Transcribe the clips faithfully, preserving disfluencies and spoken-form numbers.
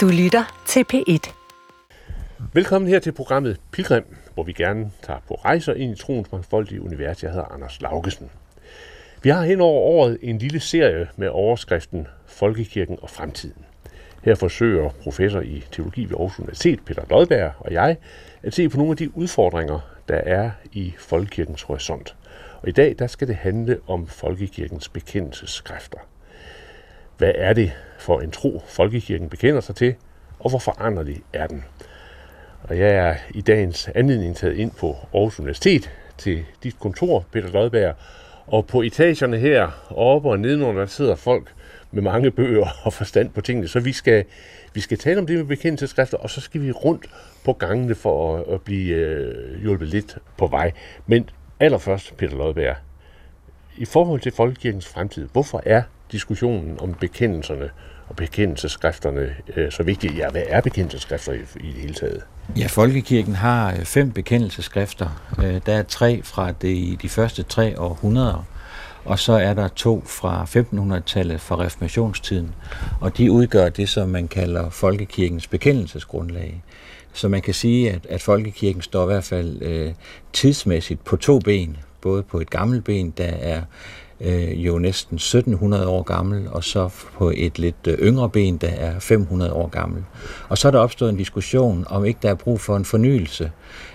Du lytter til P et. Velkommen her til programmet Pilgrim, hvor vi gerne tager på rejser ind i troens mangfoldige univers. Jeg hedder Anders Laugesen. Vi har hen over året en lille serie med overskriften Folkekirken og fremtiden. Her forsøger professor i teologi ved Aarhus Universitet, Peter Lodberg, og jeg at se på nogle af de udfordringer, der er i folkekirkens horisont. Og i dag der skal det handle om folkekirkens bekendelsesskrifter. Hvad er det for en tro, folkekirken bekender sig til, og hvor foranderlig er den? Og jeg er i dagens anledning taget ind på Aarhus Universitet til dit kontor, Peter Lodberg, og på etagerne her, oppe og nedenunder, der sidder folk med mange bøger og forstand på tingene. Så vi skal, vi skal tale om det med bekendelsesskrifter, og så skal vi rundt på gangene for at, at blive øh, hjulpet lidt på vej. Men allerførst, Peter Lodberg, i forhold til folkekirkens fremtid, hvorfor er diskussionen om bekendelserne og bekendelsesskrifterne øh, så vigtige? Ja, hvad er bekendelsesskrifter i, i det hele taget? Ja, folkekirken har fem bekendelsesskrifter. Der er tre fra de, de første tre århundreder, og så er der to fra femtenhundredetallet, fra reformationstiden, og de udgør det, som man kalder folkekirkens bekendelsesgrundlag. Så man kan sige, at, at folkekirken står i hvert fald øh, tidsmæssigt på to ben, både på et gammelt ben, der er øh, jo næsten sytten hundrede år gammel, og så på et lidt yngre ben, der er fem hundrede år gammel. Og så er der opstået en diskussion, om ikke der er brug for en fornyelse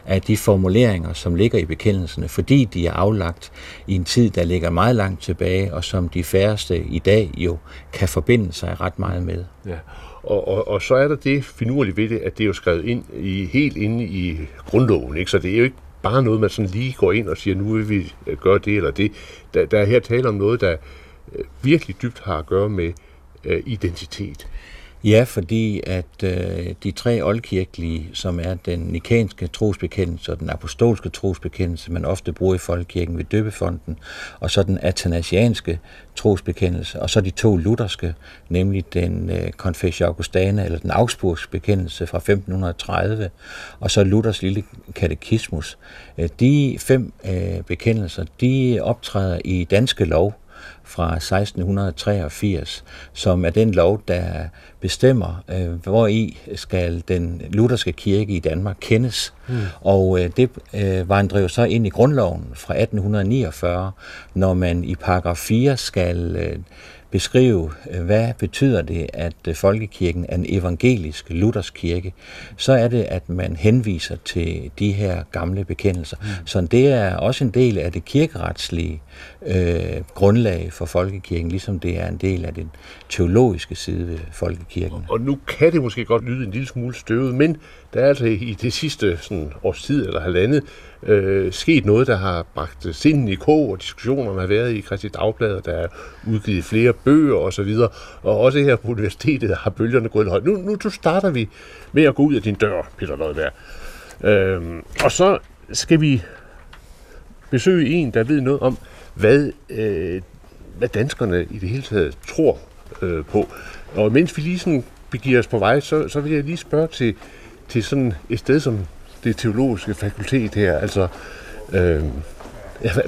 af de formuleringer, som ligger i bekendelserne, fordi de er aflagt i en tid, der ligger meget langt tilbage, og som de færreste i dag jo kan forbinde sig ret meget med. Ja. Og, og, og så er der det finurlige ved det, at det er jo skrevet ind i, helt inde i grundloven, ikke? Så det er jo ikke bare noget, man sådan lige går ind og siger, nu vil vi gøre det eller det. Der, der er her tale om noget, der virkelig dybt har at gøre med øh, identitet. Ja, fordi at øh, de tre oldkirkelige, som er den nikænske trosbekendelse og den apostolske trosbekendelse, man ofte bruger i folkekirken ved døbefonten, og så den athanasianske trosbekendelse, og så de to lutherske, nemlig den øh, Confessio Augustana, eller den Augsburgs bekendelse fra femten tredive, og så Luthers lille katekismus. De fem øh, bekendelser, de optræder i Danske Lov fra seksten treogfirs, som er den lov, der bestemmer, øh, hvor i skal den lutherske kirke i Danmark kendes. Mm. Og øh, det øh, vandrer så ind i grundloven fra atten niogfyrre, når man i paragraf fire skal øh, beskrive, hvad betyder det, at folkekirken er en evangelisk luthersk kirke, så er det, at man henviser til de her gamle bekendelser. Mm. Så det er også en del af det kirkeretslige øh, grundlag for folkekirken, ligesom det er en del af den teologiske side ved folkekirken. Og nu kan det måske godt lyde en lille smule støvet, men der er altså i det sidste sådan, års tid eller halvandet øh, sket noget, der har bragt sinden i kog, og diskussionerne har været i Christi Dagblad, der er udgivet flere bøger og så videre, og også her på universitetet har bølgerne gået højt. Nu, nu starter vi med at gå ud af din dør, Peter Lodberg. Øhm, og så skal vi besøge en, der ved noget om, hvad, øh, hvad danskerne i det hele taget tror øh, på. Og mens vi lige sådan begiver os på vej, så, så vil jeg lige spørge til, til sådan et sted som det teologiske fakultet her. Altså, øh,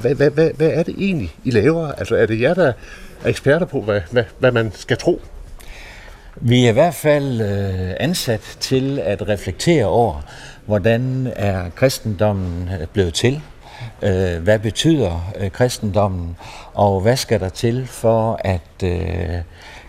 hvad, hvad, hvad, hvad er det egentlig, I laver? Altså, er det jer, der er eksperter på, hvad, hvad, hvad man skal tro? Vi er i hvert fald øh, ansat til at reflektere over, hvordan er kristendommen blevet til? Øh, hvad betyder øh, kristendommen? Og hvad skal der til for, at øh,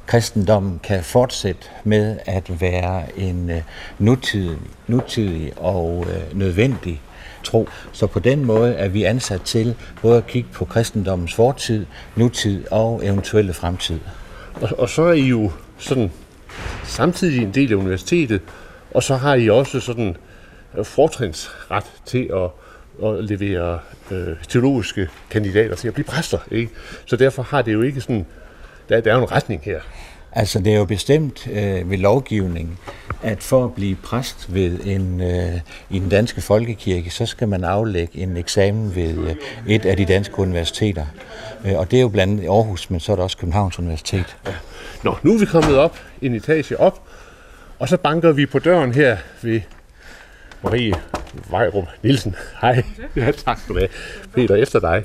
kristendommen kan fortsætte med at være en øh, nutidig, nutidig og øh, nødvendig tro. Så på den måde er vi ansat til både at kigge på kristendommens fortid, nutid og eventuelle fremtid. Og, og så er I jo sådan samtidig en del af universitetet, og så har I også sådan fortrinsret til at, at levere øh, teologiske kandidater til at blive præster, ikke? Så derfor har det jo ikke sådan, der, der er jo en retning her. Altså, det er jo bestemt øh, ved lovgivningen, at for at blive præst ved en, øh, i den danske folkekirke, så skal man aflægge en eksamen ved øh, et af de danske universiteter. Øh, og det er jo blandt andet Aarhus, men så er der også Københavns Universitet. Ja. Nå, nu er vi kommet op, en etage op, og så banker vi på døren her ved Marie Weirum Nielsen. Hej. Ja, tak skal du have. Peter, efter dig.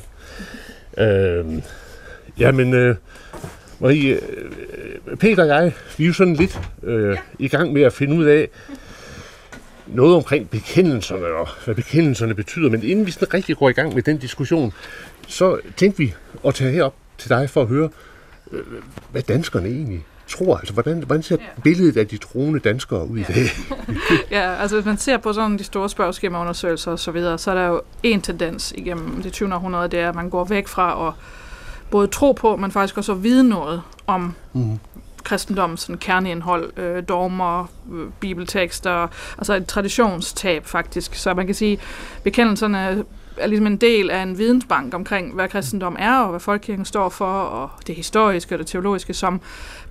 Øh, jamen... Øh, Marie, Peter og jeg, vi er jo sådan lidt øh, i gang med at finde ud af noget omkring bekendelserne og hvad bekendelserne betyder. Men inden vi sådan rigtig går i gang med den diskussion, så tænkte vi at tage herop til dig for at høre, øh, hvad danskerne egentlig tror. Altså, hvordan, hvordan ser ja. billedet af de troende danskere ud ja. i dag? Ja, altså hvis man ser på sådan de store spørgeskemaundersøgelser og så videre, så er der jo en tendens igennem det tyvende århundrede, det er, at man går væk fra at både tro på, men faktisk også at vide noget om mm. kristendommens sådan, kerneindhold, øh, dogmer, øh, bibeltekster, altså et traditionstab faktisk. Så man kan sige, at bekendelserne er ligesom en del af en vidensbank omkring, hvad kristendom er, og hvad folkekirken står for, og det historiske og det teologiske, som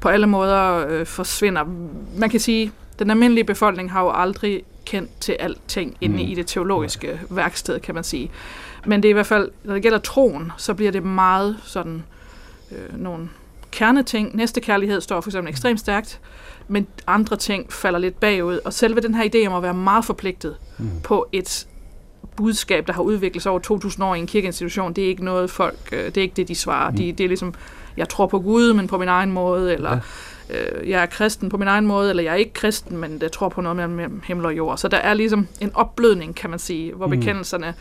på alle måder øh, forsvinder. Man kan sige, at den almindelige befolkning har jo aldrig kendt til alting inde mm. i det teologiske værksted, kan man sige. Men det er i hvert fald, når det gælder troen, så bliver det meget sådan øh, nogle kerneting. Næstekærlighed står for eksempel ekstremt stærkt, men andre ting falder lidt bagud. Og selve den her idé om at være meget forpligtet mm. på et budskab, der har udviklet sig over to tusind år i en kirkeinstitution, det er ikke noget folk, øh, det er ikke det, de svarer. Mm. De, det er ligesom, jeg tror på Gud, men på min egen måde, eller øh, jeg er kristen på min egen måde, eller jeg er ikke kristen, men jeg tror på noget mellem himmel og jord. Så der er ligesom en opblødning, kan man sige, hvor mm. bekendelserne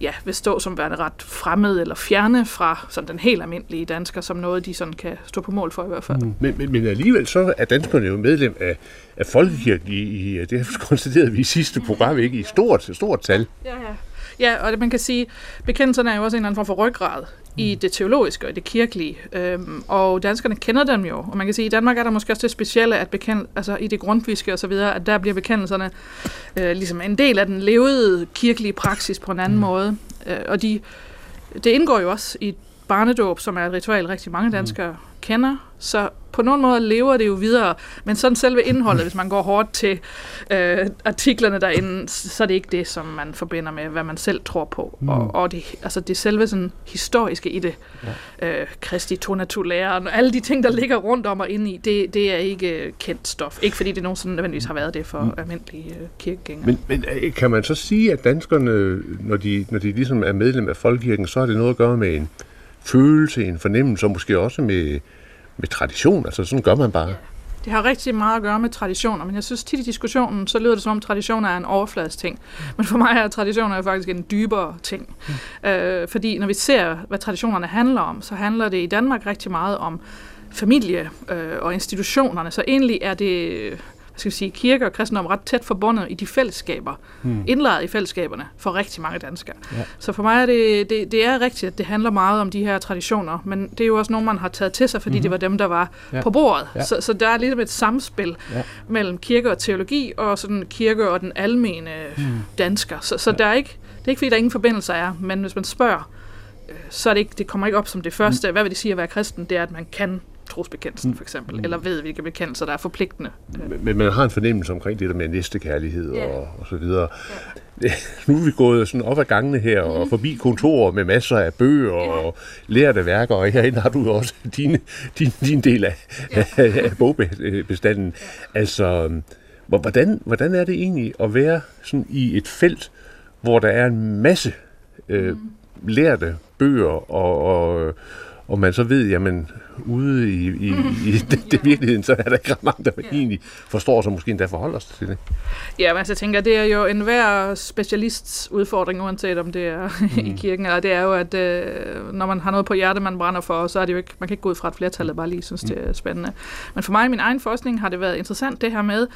ja, vil stå som værende ret fremmed eller fjerne fra sådan den helt almindelige dansker, som noget, de sådan kan stå på mål for i hvert fald. Mm. Men, men, men alligevel så er danskerne jo medlem af, af Folkekirken i, i, det konstaterede vi i sidste program, ikke? I stort, stort tal. Ja, ja. Ja, og man kan sige, bekendelserne er jo også en eller anden form for ryggrad i det teologiske og i det kirkelige, øhm, og danskerne kender dem jo, og man kan sige, i Danmark er der måske også det specielle, at bekend, altså i det grundtvigske og så videre, at der bliver bekendelserne øh, ligesom en del af den levede kirkelige praksis på en anden mm. måde, øh, og de, det indgår jo også i barnedåb, som er et ritual, rigtig mange danskere mm. kender, så på nogen måde lever det jo videre, men sådan selve indholdet, hvis man går hårdt til øh, artiklerne derinde, så er det ikke det, som man forbinder med, hvad man selv tror på. Mm. Og, og det, altså det selve sådan historiske i det, ja. øh, Kristi tonatulæren og alle de ting, der ligger rundt om og inde i, det, det er ikke kendt stof. Ikke fordi det nogensinde nødvendigvis har været det for mm. almindelige øh, kirkegængere. Men, men kan man så sige, at danskerne, når de, når de ligesom er medlem af Folkekirken, så har det noget at gøre med en følelse, en fornemmelse, og måske også med med tradition, altså sådan gør man bare. Det har rigtig meget at gøre med traditioner, men jeg synes tit i diskussionen, så lyder det som om traditioner er en overfladsting. Men for mig er traditioner jo faktisk en dybere ting. Mm. Øh, fordi når vi ser, hvad traditionerne handler om, så handler det i Danmark rigtig meget om familie øh, og institutionerne. Så egentlig er det, hvad skal vi sige, kirke og kristendom ret tæt forbundet i de fællesskaber, mm. indlejret i fællesskaberne for rigtig mange danskere. Ja. Så for mig er det, det, det er rigtigt, at det handler meget om de her traditioner, men det er jo også nogen, man har taget til sig, fordi mm-hmm. det var dem, der var ja. på bordet. Ja. Så, så der er ligesom et samspil ja. mellem kirke og teologi, og sådan kirke og den almene mm. dansker. Så, så ja. der er ikke, det er ikke, fordi der ingen forbindelser er, men hvis man spørger, så er det ikke, det kommer ikke op som det første. Mm. Hvad vil det sige at være kristen? Det er, at man kan trosbekendelsen for eksempel, mm. eller ved hvilke bekendelser der er forpligtende. Men man har en fornemmelse omkring det der med næstekærlighed yeah. og, og så videre. Yeah. Nu er vi gået sådan op ad gangene her og mm. forbi kontorer med masser af bøger yeah. og lærte værker, og herinde har du også dine, din, din del af, yeah. af bogbestanden. Yeah. Altså, hvordan, hvordan er det egentlig at være sådan i et felt, hvor der er en masse øh, mm. lærte bøger og, og og man så ved, jamen, ude i, i, i det, ja. det virkeligheden, så er der ikke ret mange, der ja. egentlig forstår, så måske endda forholder sig til det. Ja, men altså, jeg tænker, det er jo enhver specialists udfordring, uanset om det er mm. i kirken, eller det er jo, at øh, når man har noget på hjerte, man brænder for, så er det jo ikke, man kan ikke gå ud fra et flertal, bare lige synes, mm. det er spændende. Men for mig i min egen forskning har det været interessant, det her med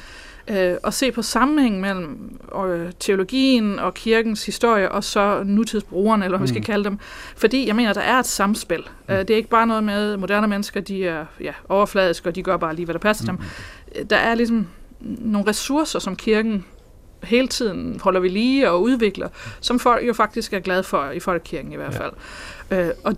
øh, at se på sammenhængen mellem øh, teologien og kirkens historie, og så nutidsbrugerne, eller hvad vi mm. skal kalde dem. Fordi jeg mener, der er et samspil. Mm. Det er ikke bare noget med moderne mennesker, de er ja, overfladiske, og de gør bare lige, hvad der passer dem. Mm. Der er ligesom nogle ressourcer, som kirken hele tiden holder ved lige og udvikler, som folk jo faktisk er glade for, i folkekirken i hvert fald. Ja. Øh, og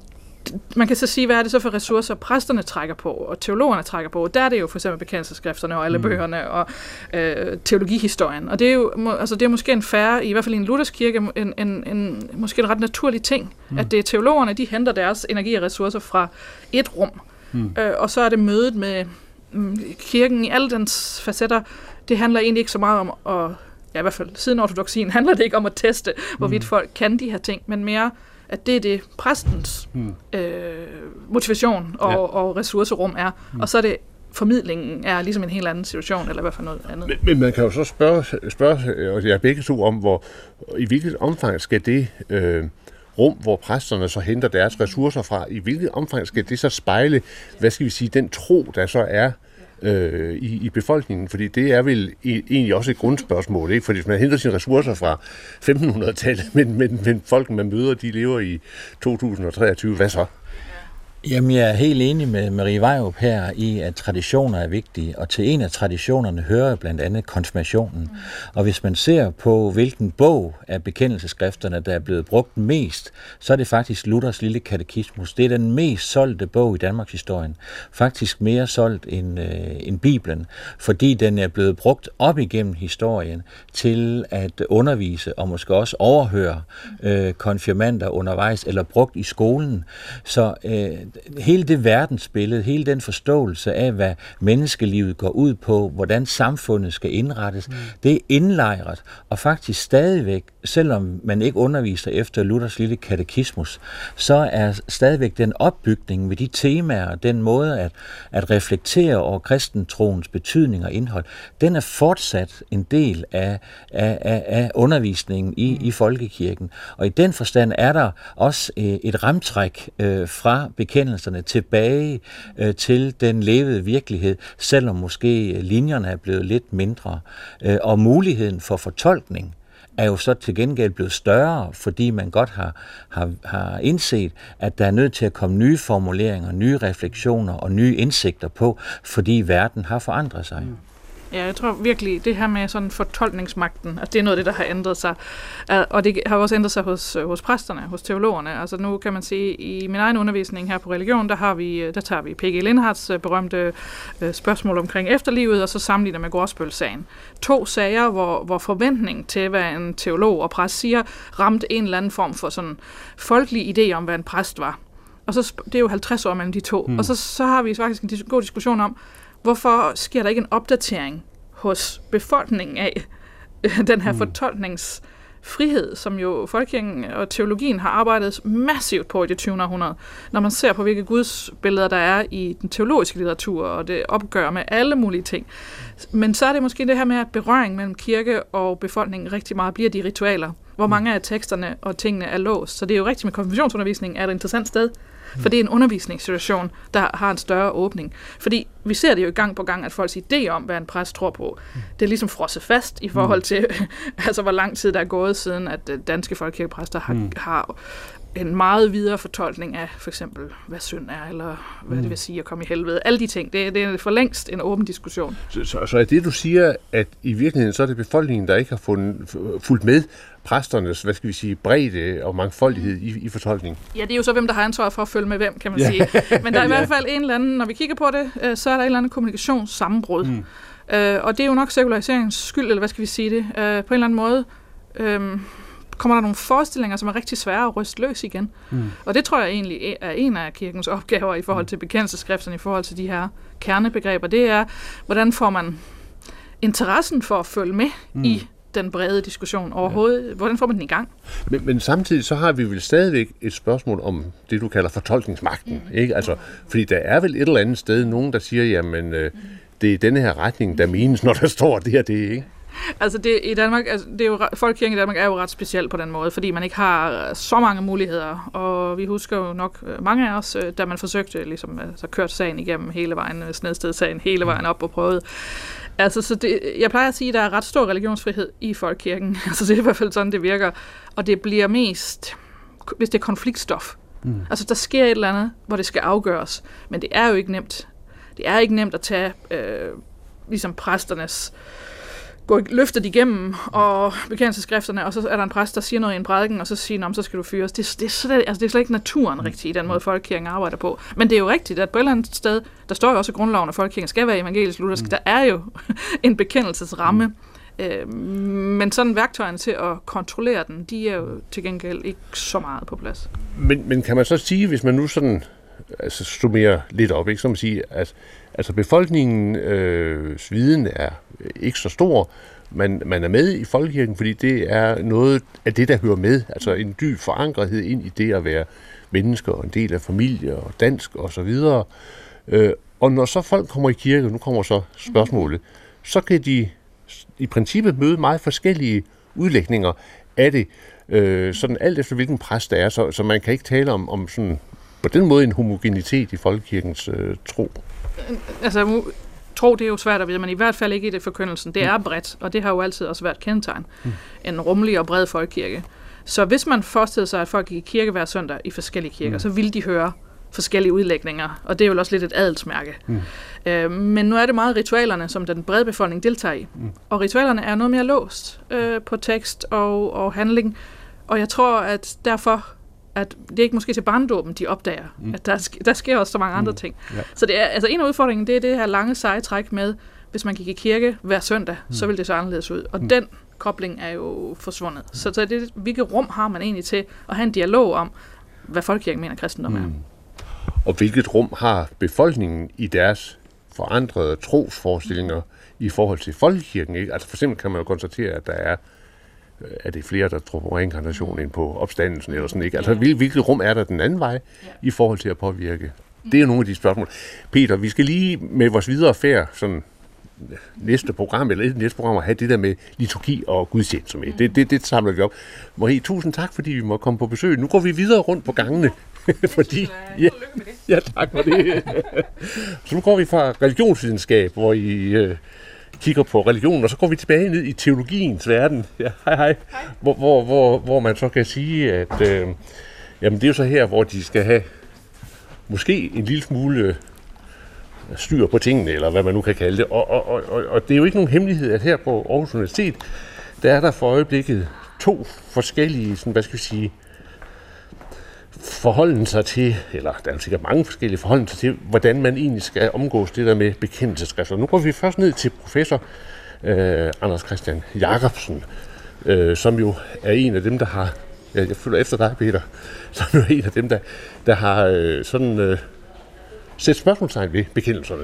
man kan så sige, hvad er det så for ressourcer, præsterne trækker på, og teologerne trækker på. Der er det jo for eksempel bekendelsesskrifterne og alle mm. bøgerne og øh, teologihistorien. Og det er jo må, altså det er måske en færre, i hvert fald i en luthersk kirke, en, en, en, måske en ret naturlig ting, mm. at det er teologerne, de henter deres energi og ressourcer fra et rum. Mm. Øh, og så er det mødet med mm, kirken i alle dens facetter. Det handler egentlig ikke så meget om at, ja, i hvert fald siden ortodoksien handler det ikke om at teste, hvorvidt mm. folk kan de her ting, men mere at det er det præstens mm. øh, motivation og, ja. og ressourcerum er, mm. og så er det formidlingen er ligesom en helt anden situation, eller i hvert fald noget andet. Men, men man kan jo så spørge, spørge og jeg begge to om, hvor, i hvilket omfang skal det øh, rum, hvor præsterne så henter deres ressourcer fra, i hvilket omfang skal det så spejle, hvad skal vi sige, den tro, der så er øh, i, i befolkningen? Fordi det er vel egentlig også et grundspørgsmål, ikke? Fordi hvis man henter sine ressourcer fra femtenhundredetallet, men, men, men folk, man møder, de lever i to tusind treogtyve, hvad så? Jamen, jeg er helt enig med Marie Weirup her i, at traditioner er vigtige, og til en af traditionerne hører blandt andet konfirmationen. Og hvis man ser på, hvilken bog af bekendelseskrifterne, der er blevet brugt mest, så er det faktisk Luthers lille katekismus. Det er den mest solgte bog i Danmarks historien. Faktisk mere solgt end, øh, end Bibelen, fordi den er blevet brugt op igennem historien til at undervise og måske også overhøre øh, konfirmander undervejs, eller brugt i skolen. Så øh, hele det verdensbillede, hele den forståelse af, hvad menneskelivet går ud på, hvordan samfundet skal indrettes, mm. det er indlejret, og faktisk stadigvæk, selvom man ikke underviser efter Luthers lille katekismus, så er stadigvæk den opbygning med de temaer, den måde at, at reflektere over kristentroens betydning og indhold, den er fortsat en del af, af, af, af undervisningen i, i folkekirken. Og i den forstand er der også et ramtræk øh, fra kendelserne tilbage øh, til den levede virkelighed, selvom måske linjerne er blevet lidt mindre. Øh, og muligheden for fortolkning er jo så til gengæld blevet større, fordi man godt har, har, har indset, at der er nødt til at komme nye formuleringer, nye refleksioner og nye indsigter på, fordi verden har forandret sig. Mm. Ja, jeg tror virkelig, det her med sådan fortolkningsmagten, altså det er noget af det, der har ændret sig. Og det har også ændret sig hos, hos præsterne, hos teologerne. Altså nu kan man sige, i min egen undervisning her på religion, der, har vi, der tager vi P G Lindhardts berømte spørgsmål omkring efterlivet, og så sammenligner med Gårdspøl-sagen. To sager, hvor, hvor forventningen til, hvad en teolog og præst siger, ramte en eller anden form for sådan folkelig idé om, hvad en præst var. Og så, det er jo halvtreds år mellem de to. Hmm. Og så, så har vi faktisk en dis- god diskussion om, hvorfor sker der ikke en opdatering hos befolkningen af den her mm. fortolkningsfrihed, som jo folkekirken og teologien har arbejdet massivt på i det tyvende århundrede. Når man ser på, hvilke gudsbilleder der er i den teologiske litteratur, og det opgør med alle mulige ting. Men så er det måske det her med, at berøring mellem kirke og befolkningen rigtig meget bliver de ritualer, hvor mange af teksterne og tingene er låst. Så det er jo rigtigt med konfirmationsundervisningen, er det et interessant sted. For det er en undervisningssituation, der har en større åbning. Fordi vi ser det jo gang på gang, at folks idé om, hvad en præst tror på, det er ligesom frosset fast i forhold til, mm. altså hvor lang tid der er gået siden, at danske folkekirkepræster har, mm. har en meget videre fortolkning af for eksempel, hvad synd er, eller hvad mm. det vil sige at komme i helvede. Alle de ting, det, det er for længst en åben diskussion. Så, så, så er det, du siger, at i virkeligheden så er det befolkningen, der ikke har fundet, fulgt med præsternes, hvad skal vi sige, bredde og mangfoldighed i, i fortolkningen? Ja, det er jo så, hvem der har ansvaret for at følge med hvem, kan man ja. sige. Men der er i ja. hvert fald en eller anden, når vi kigger på det, så er der en eller anden kommunikationssammenbrud. Mm. Uh, og det er jo nok sekulariseringens skyld, eller hvad skal vi sige det, uh, på en eller anden måde. Uh, kommer der nogle forestillinger, som er rigtig svære at ryste løs igen. Mm. Og det tror jeg egentlig er en af kirkens opgaver i forhold til bekendelseskrifterne, i forhold til de her kernebegreber. Det er, hvordan får man interessen for at følge med mm. i den brede diskussion overhovedet? Ja. Hvordan får man den i gang? Men, men samtidig så har vi vel stadigvæk et spørgsmål om det, du kalder fortolkningsmagten. Mm. Ikke? Altså, fordi der er vel et eller andet sted nogen, der siger, jamen øh, det er denne her retning, der menes, når der står det her, det er ikke. Altså det i Danmark, altså det er jo, folkekirken i Danmark er jo ret speciel på den måde, fordi man ikke har så mange muligheder, og vi husker jo nok mange af os, da man forsøgte ligesom, altså kørte sagen igennem hele vejen, Snedsted-sagen hele vejen op og prøvede. Altså, så det, jeg plejer at sige, at der er ret stor religionsfrihed i folkekirken, altså det er i hvert fald sådan, det virker, og det bliver mest, hvis det er konfliktstof. Mm. Altså der sker et eller andet, hvor det skal afgøres, men det er jo ikke nemt. Det er ikke nemt at tage øh, ligesom præsternes Gå, løfter de igennem og bekendelseskrifterne, og så er der en præst, der siger noget i en prædiken, og så siger, om så skal du fyres. Det, det, er slet, altså, det er slet ikke naturen rigtig i den måde, folkekirken arbejder på. Men det er jo rigtigt, at på et eller andet sted, der står jo også i grundloven, at folkekirken skal være evangelisk-luthersk. Mm. Der er jo en bekendelsesramme, mm. øh, men sådan værktøjerne til at kontrollere den, de er jo til gengæld ikke så meget på plads. Men, men kan man så sige, hvis man nu sådan altså summerer lidt op, ikke? Så man siger, at altså befolkningens øh, viden er ikke så stor, man, man er med i folkekirken, fordi det er noget af det, der hører med. Altså en dyb forankrethed ind i det at være mennesker, og en del af familie og dansk og så videre. Og når så folk kommer i kirke, nu kommer så spørgsmålet, så kan de i princippet møde meget forskellige udlægninger af det, øh, sådan alt efter hvilken præst der er, så, så man kan ikke tale om, om sådan, på den måde en homogenitet i folkekirkens øh, tro. Altså, tro, det er jo svært at vide, men i hvert fald ikke i det forkyndelsen. Det er bredt, og det har jo altid også været kendetegn. Mm. En rummelig og bred folkekirke. Så hvis man forestillede sig, at folk gik i kirke hver søndag i forskellige kirker, mm. så ville de høre forskellige udlægninger, og det er jo også lidt et adelsmærke. Mm. Øh, men nu er det meget ritualerne, som den brede befolkning deltager i. Mm. Og ritualerne er noget mere låst øh, på tekst og, og handling, og jeg tror, at derfor, at det er ikke måske til barndåben, de opdager, mm. at der, sk- der sker også så mange andre mm. ting. Ja. Så det er, altså en af udfordringen, det er det her lange seje træk med, hvis man gik i kirke hver søndag, mm. så ville det så anderledes ud. Og mm. den kobling er jo forsvundet. Mm. Så, så det, hvilket rum har man egentlig til at have en dialog om, hvad folkekirken mener kristendom er? Mm. Og hvilket rum har befolkningen i deres forandrede trosforestillinger i forhold til folkekirken? Ikke? Altså for eksempel kan man jo konstatere, at der er, er det flere, der tror på reinkarnation end på opstandelsen eller sådan, ikke? Altså hvilket rum er der den anden vej i forhold til at påvirke? Det er nogle af de spørgsmål. Peter, vi skal lige med vores videre færd, sådan næste program, eller et næste program, at have det der med liturgi og gudstjeneste med. Det, det, det samler vi op. Marie, tusind tak, fordi vi må komme på besøg. Nu går vi videre rundt på gangene. Fordi, ja, ja, tak for det. Så nu går vi fra religionsvidenskab, hvor I øh, kigger på religion, og så går vi tilbage ned i teologiens verden. Ja, hej, hej. Hej. Hvor, hvor, hvor, hvor man så kan sige, at øh, jamen, det er jo så her, hvor de skal have måske en lille smule styr på tingene, eller hvad man nu kan kalde det. Og, og, og, og det er jo ikke nogen hemmelighed, at her på Aarhus Universitet, der er der for øjeblikket to forskellige, sådan, hvad skal vi sige, forholden sig til, eller der er sikkert mange forskellige forholden sig til, hvordan man egentlig skal omgås det der med bekendelsesskrifter. Nu går vi først ned til professor øh, Anders Christian Jacobsen, øh, som jo er en af dem, der har, jeg, jeg følger efter dig, Peter, som jo er en af dem, der, der har øh, sådan øh, sat spørgsmålstegn ved bekendelserne.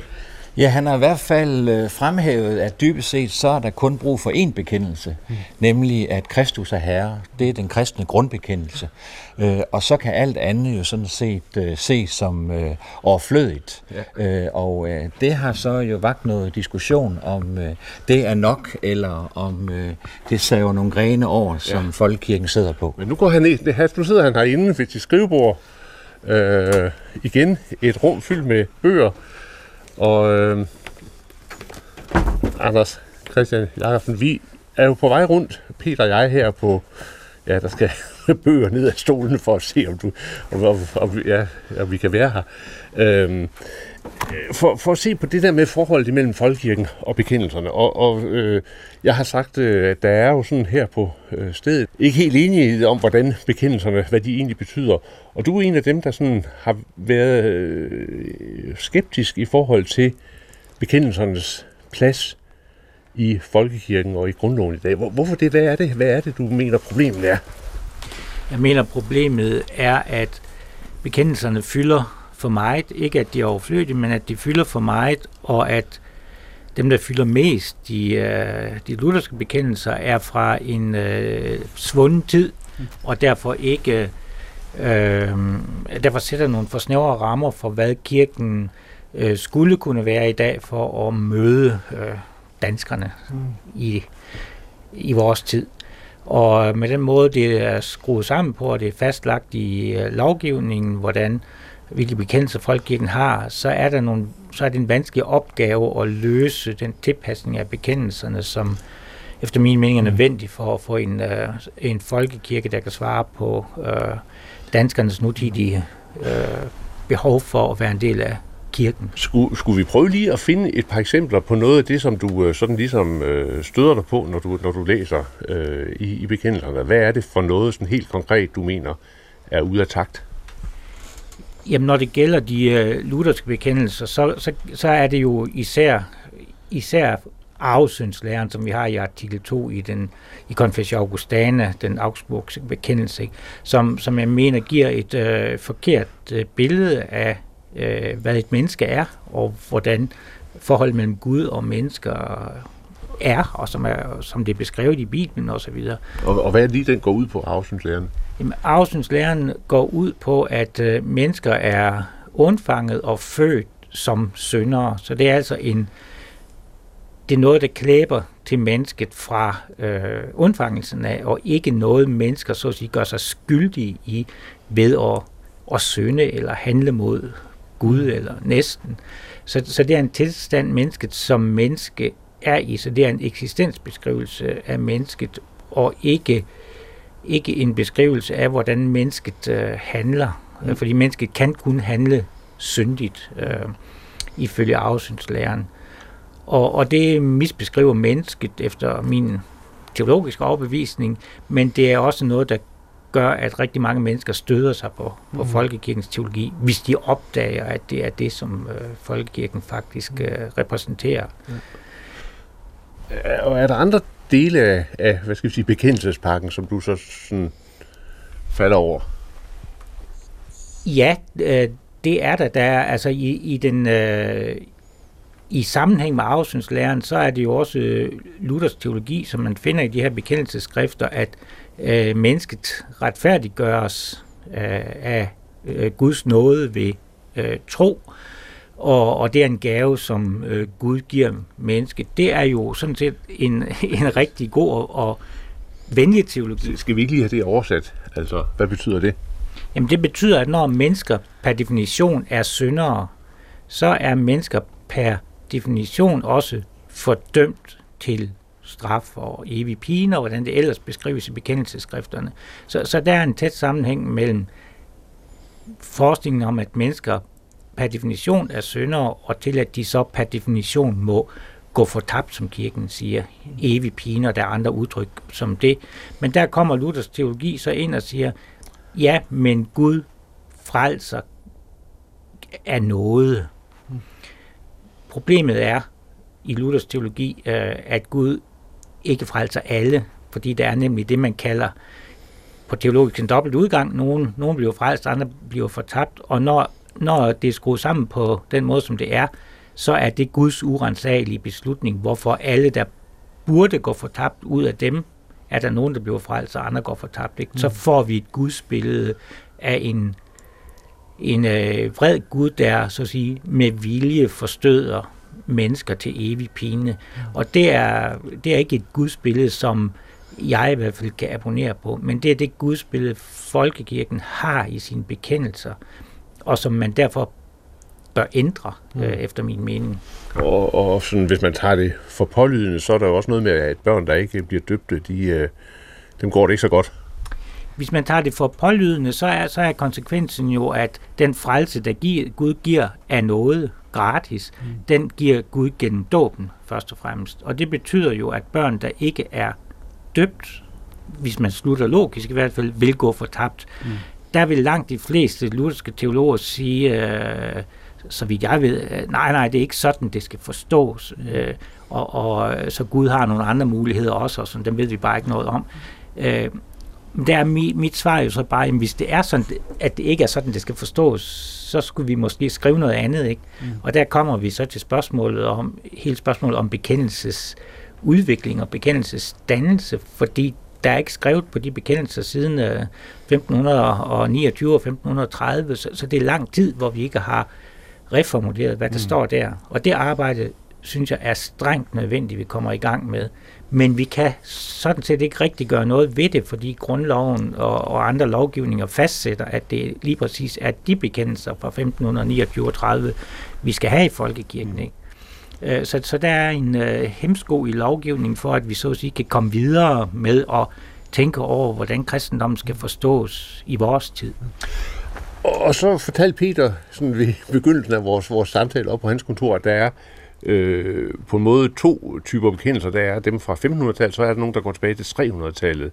Ja, han har i hvert fald øh, fremhævet, at dybest set så er der kun brug for én bekendelse, mm. nemlig at Kristus er Herre. Det er den kristne grundbekendelse. Øh, og så kan alt andet jo sådan set øh, ses som øh, overflødigt. Ja. Øh, og øh, det har så jo vakt noget diskussion om, øh, det er nok, eller om øh, det saver nogle grene over, som ja. Folkekirken sidder på. Men nu går han ned. Her, nu sidder han herinde ved sit skrivebord. Øh, igen et rum fyldt med bøger. Og øh, Anders Christian Jacobsen, vi er jo på vej rundt, Peter og jeg her på, ja, der skal bøger ned af stolen for at se, om du, om, om, ja, om vi kan være her. Øh, for, for at se på det der med forholdet mellem folkekirken og bekendelserne. Og, og øh, jeg har sagt, at der er jo sådan her på øh, stedet ikke helt enighed om, hvordan bekendelserne, hvad de egentlig betyder. Og du er en af dem, der sådan har været øh, skeptisk i forhold til bekendelsernes plads i folkekirken og i grundloven i dag. Hvor, hvorfor det? Hvad er det? Hvad er det, du mener problemet er? Jeg mener, problemet er, at bekendelserne fylder for meget. Ikke at de er overflødige, men at de fylder for meget, og at dem, der fylder mest, de, de lutherske bekendelser, er fra en øh, svunden tid, og derfor ikke øh, derfor sætter nogle for snævre rammer for, hvad kirken øh, skulle kunne være i dag for at møde øh, danskerne mm. i, i vores tid. Og med den måde, det er skruet sammen på, og det er fastlagt i øh, lovgivningen, hvordan hvilke bekendelser folkekirken har, så er, der nogle, så er det en vanskelig opgave at løse den tilpasning af bekendelserne, som efter min mening er nødvendig for at få en, øh, en folkekirke, der kan svare på øh, danskernes nutidige øh, behov for at være en del af kirken. Skulle, skulle vi prøve lige at finde et par eksempler på noget af det, som du sådan ligesom øh, støder dig på, når du, når du læser øh, i, i bekendelserne? Hvad er det for noget sådan helt konkret, du mener er ude af takt? Jamen, når det gælder de øh, lutherske bekendelser, så, så, så er det jo især, især arvesynslæren, som vi har i artikel to i, den, i Confessio Augustana, den augsburgske bekendelse, ikke? Som, som jeg mener giver et øh, forkert øh, billede af, øh, hvad et menneske er, og hvordan forholdet mellem Gud og mennesker er, og som, er, som det er beskrevet i Bibelen osv. Og, og hvad er lige den går ud på, afsynslæren? Jamen, afsynslæren går ud på, at øh, mennesker er undfanget og født som syndere. Så det er altså en, det er noget, der klæber til mennesket fra øh, undfangelsen af, og ikke noget, mennesker så at sige, gør sig skyldige i ved at, at synde eller handle mod Gud eller næsten. Så, så det er en tilstand, mennesket som menneske er i, så det er en eksistensbeskrivelse af mennesket, og ikke, ikke en beskrivelse af, hvordan mennesket øh, handler. Mm. Fordi mennesket kan kun handle syndigt, øh, ifølge afsynslæren. Og, og det misbeskriver mennesket efter min teologiske overbevisning, men det er også noget, der gør, at rigtig mange mennesker støder sig på, på mm. folkekirkens teologi, hvis de opdager, at det er det, som øh, folkekirken faktisk øh, repræsenterer. Mm. Og er der andre dele af, af hvad skal vi sige, bekendelsespakken, som du så sådan falder over? Ja, øh, det er der. Der er, altså i, i den... Øh, I sammenhæng med afsynslæren, så er det jo også Luthers teologi, som man finder i de her bekendelsesskrifter, at øh, mennesket retfærdiggøres øh, af øh, Guds nåde ved øh, tro, og, og det er en gave, som øh, Gud giver mennesket. Det er jo sådan set en, en rigtig god og, og venlig teologi. Skal vi ikke lige have det oversat? Altså, hvad betyder det? Jamen, det betyder, at når mennesker per definition er syndere, så er mennesker per definition også fordømt til straf og evig pine, og hvordan det ellers beskrives i bekendelsesskrifterne. Så, så der er en tæt sammenhæng mellem forskningen om, at mennesker per definition er syndere, og til at de så per definition må gå fortabt, som kirken siger, evig pine, og der er andre udtryk som det. Men der kommer Luthers teologi så ind og siger, ja, men Gud frelser af noget. Problemet er i Luthers teologi, øh, at Gud ikke frelser alle, fordi der er nemlig det, man kalder på teologisk en dobbelt udgang. Nogen, nogen bliver frelst, andre bliver fortabt, og når, når det er skruet sammen på den måde, som det er, så er det Guds urensagelige beslutning, hvorfor alle, der burde gå fortabt, ud af dem, er der nogen, der bliver frelst, og andre går fortabt. Ikke? Så får vi et gudsbillede af en En øh, vred Gud, der så at sige, med vilje forstøder mennesker til evig pine. Og det er, det er ikke et gudsbillede, som jeg i hvert fald kan abonnere på, men det er det gudsbillede, folkekirken har i sine bekendelser, og som man derfor bør ændre, øh, mm. efter min mening. Og, og sådan, hvis man tager det for pålydende, så er der jo også noget med, at børn, der ikke bliver døbte, de, øh, dem går det ikke så godt. Hvis man tager det for pålydende, så er, så er konsekvensen jo, at den frelse, der giver, Gud giver af noget gratis, mm. den giver Gud gennem dåben, først og fremmest. Og det betyder jo, at børn, der ikke er døbt, hvis man slutter logisk i hvert fald, vil gå fortabt. Mm. Der vil langt de fleste lutherske teologer sige, øh, så vidt jeg ved, øh, nej, nej, det er ikke sådan, det skal forstås. Øh, og, og så Gud har nogle andre muligheder også, og sådan, dem ved vi bare ikke noget om. Øh, Der er mit, mit svar jo så bare, at hvis det er sådan, at det ikke er sådan, det skal forstås, så skulle vi måske skrive noget andet, ikke? Mm. Og der kommer vi så til spørgsmålet om, hele spørgsmålet om bekendelsesudvikling og bekendelsesdannelse, fordi der er ikke skrevet på de bekendelser siden femten niogtyve og femten tredive, så, så det er lang tid, hvor vi ikke har reformuleret, hvad der mm. står der. Og det arbejde, synes jeg, er strengt nødvendigt, vi kommer i gang med. Men vi kan sådan set ikke rigtig gøre noget ved det, fordi grundloven og, og andre lovgivninger fastsætter, at det lige præcis er de bekendelser fra femten niogtyve og tredive, vi skal have i folkekirken. Ikke? Så, så der er en øh, hemsko i lovgivningen for, at vi så at sige kan komme videre med at tænke over, hvordan kristendommen skal forstås i vores tid. Og så fortalte Peter sådan ved begyndelsen af vores, vores samtale op på hans kontor, at der er Øh, på en måde to typer bekendelser. Der er dem fra femtenhundredetallet, så er der nogen, der går tilbage til trehundredetallet.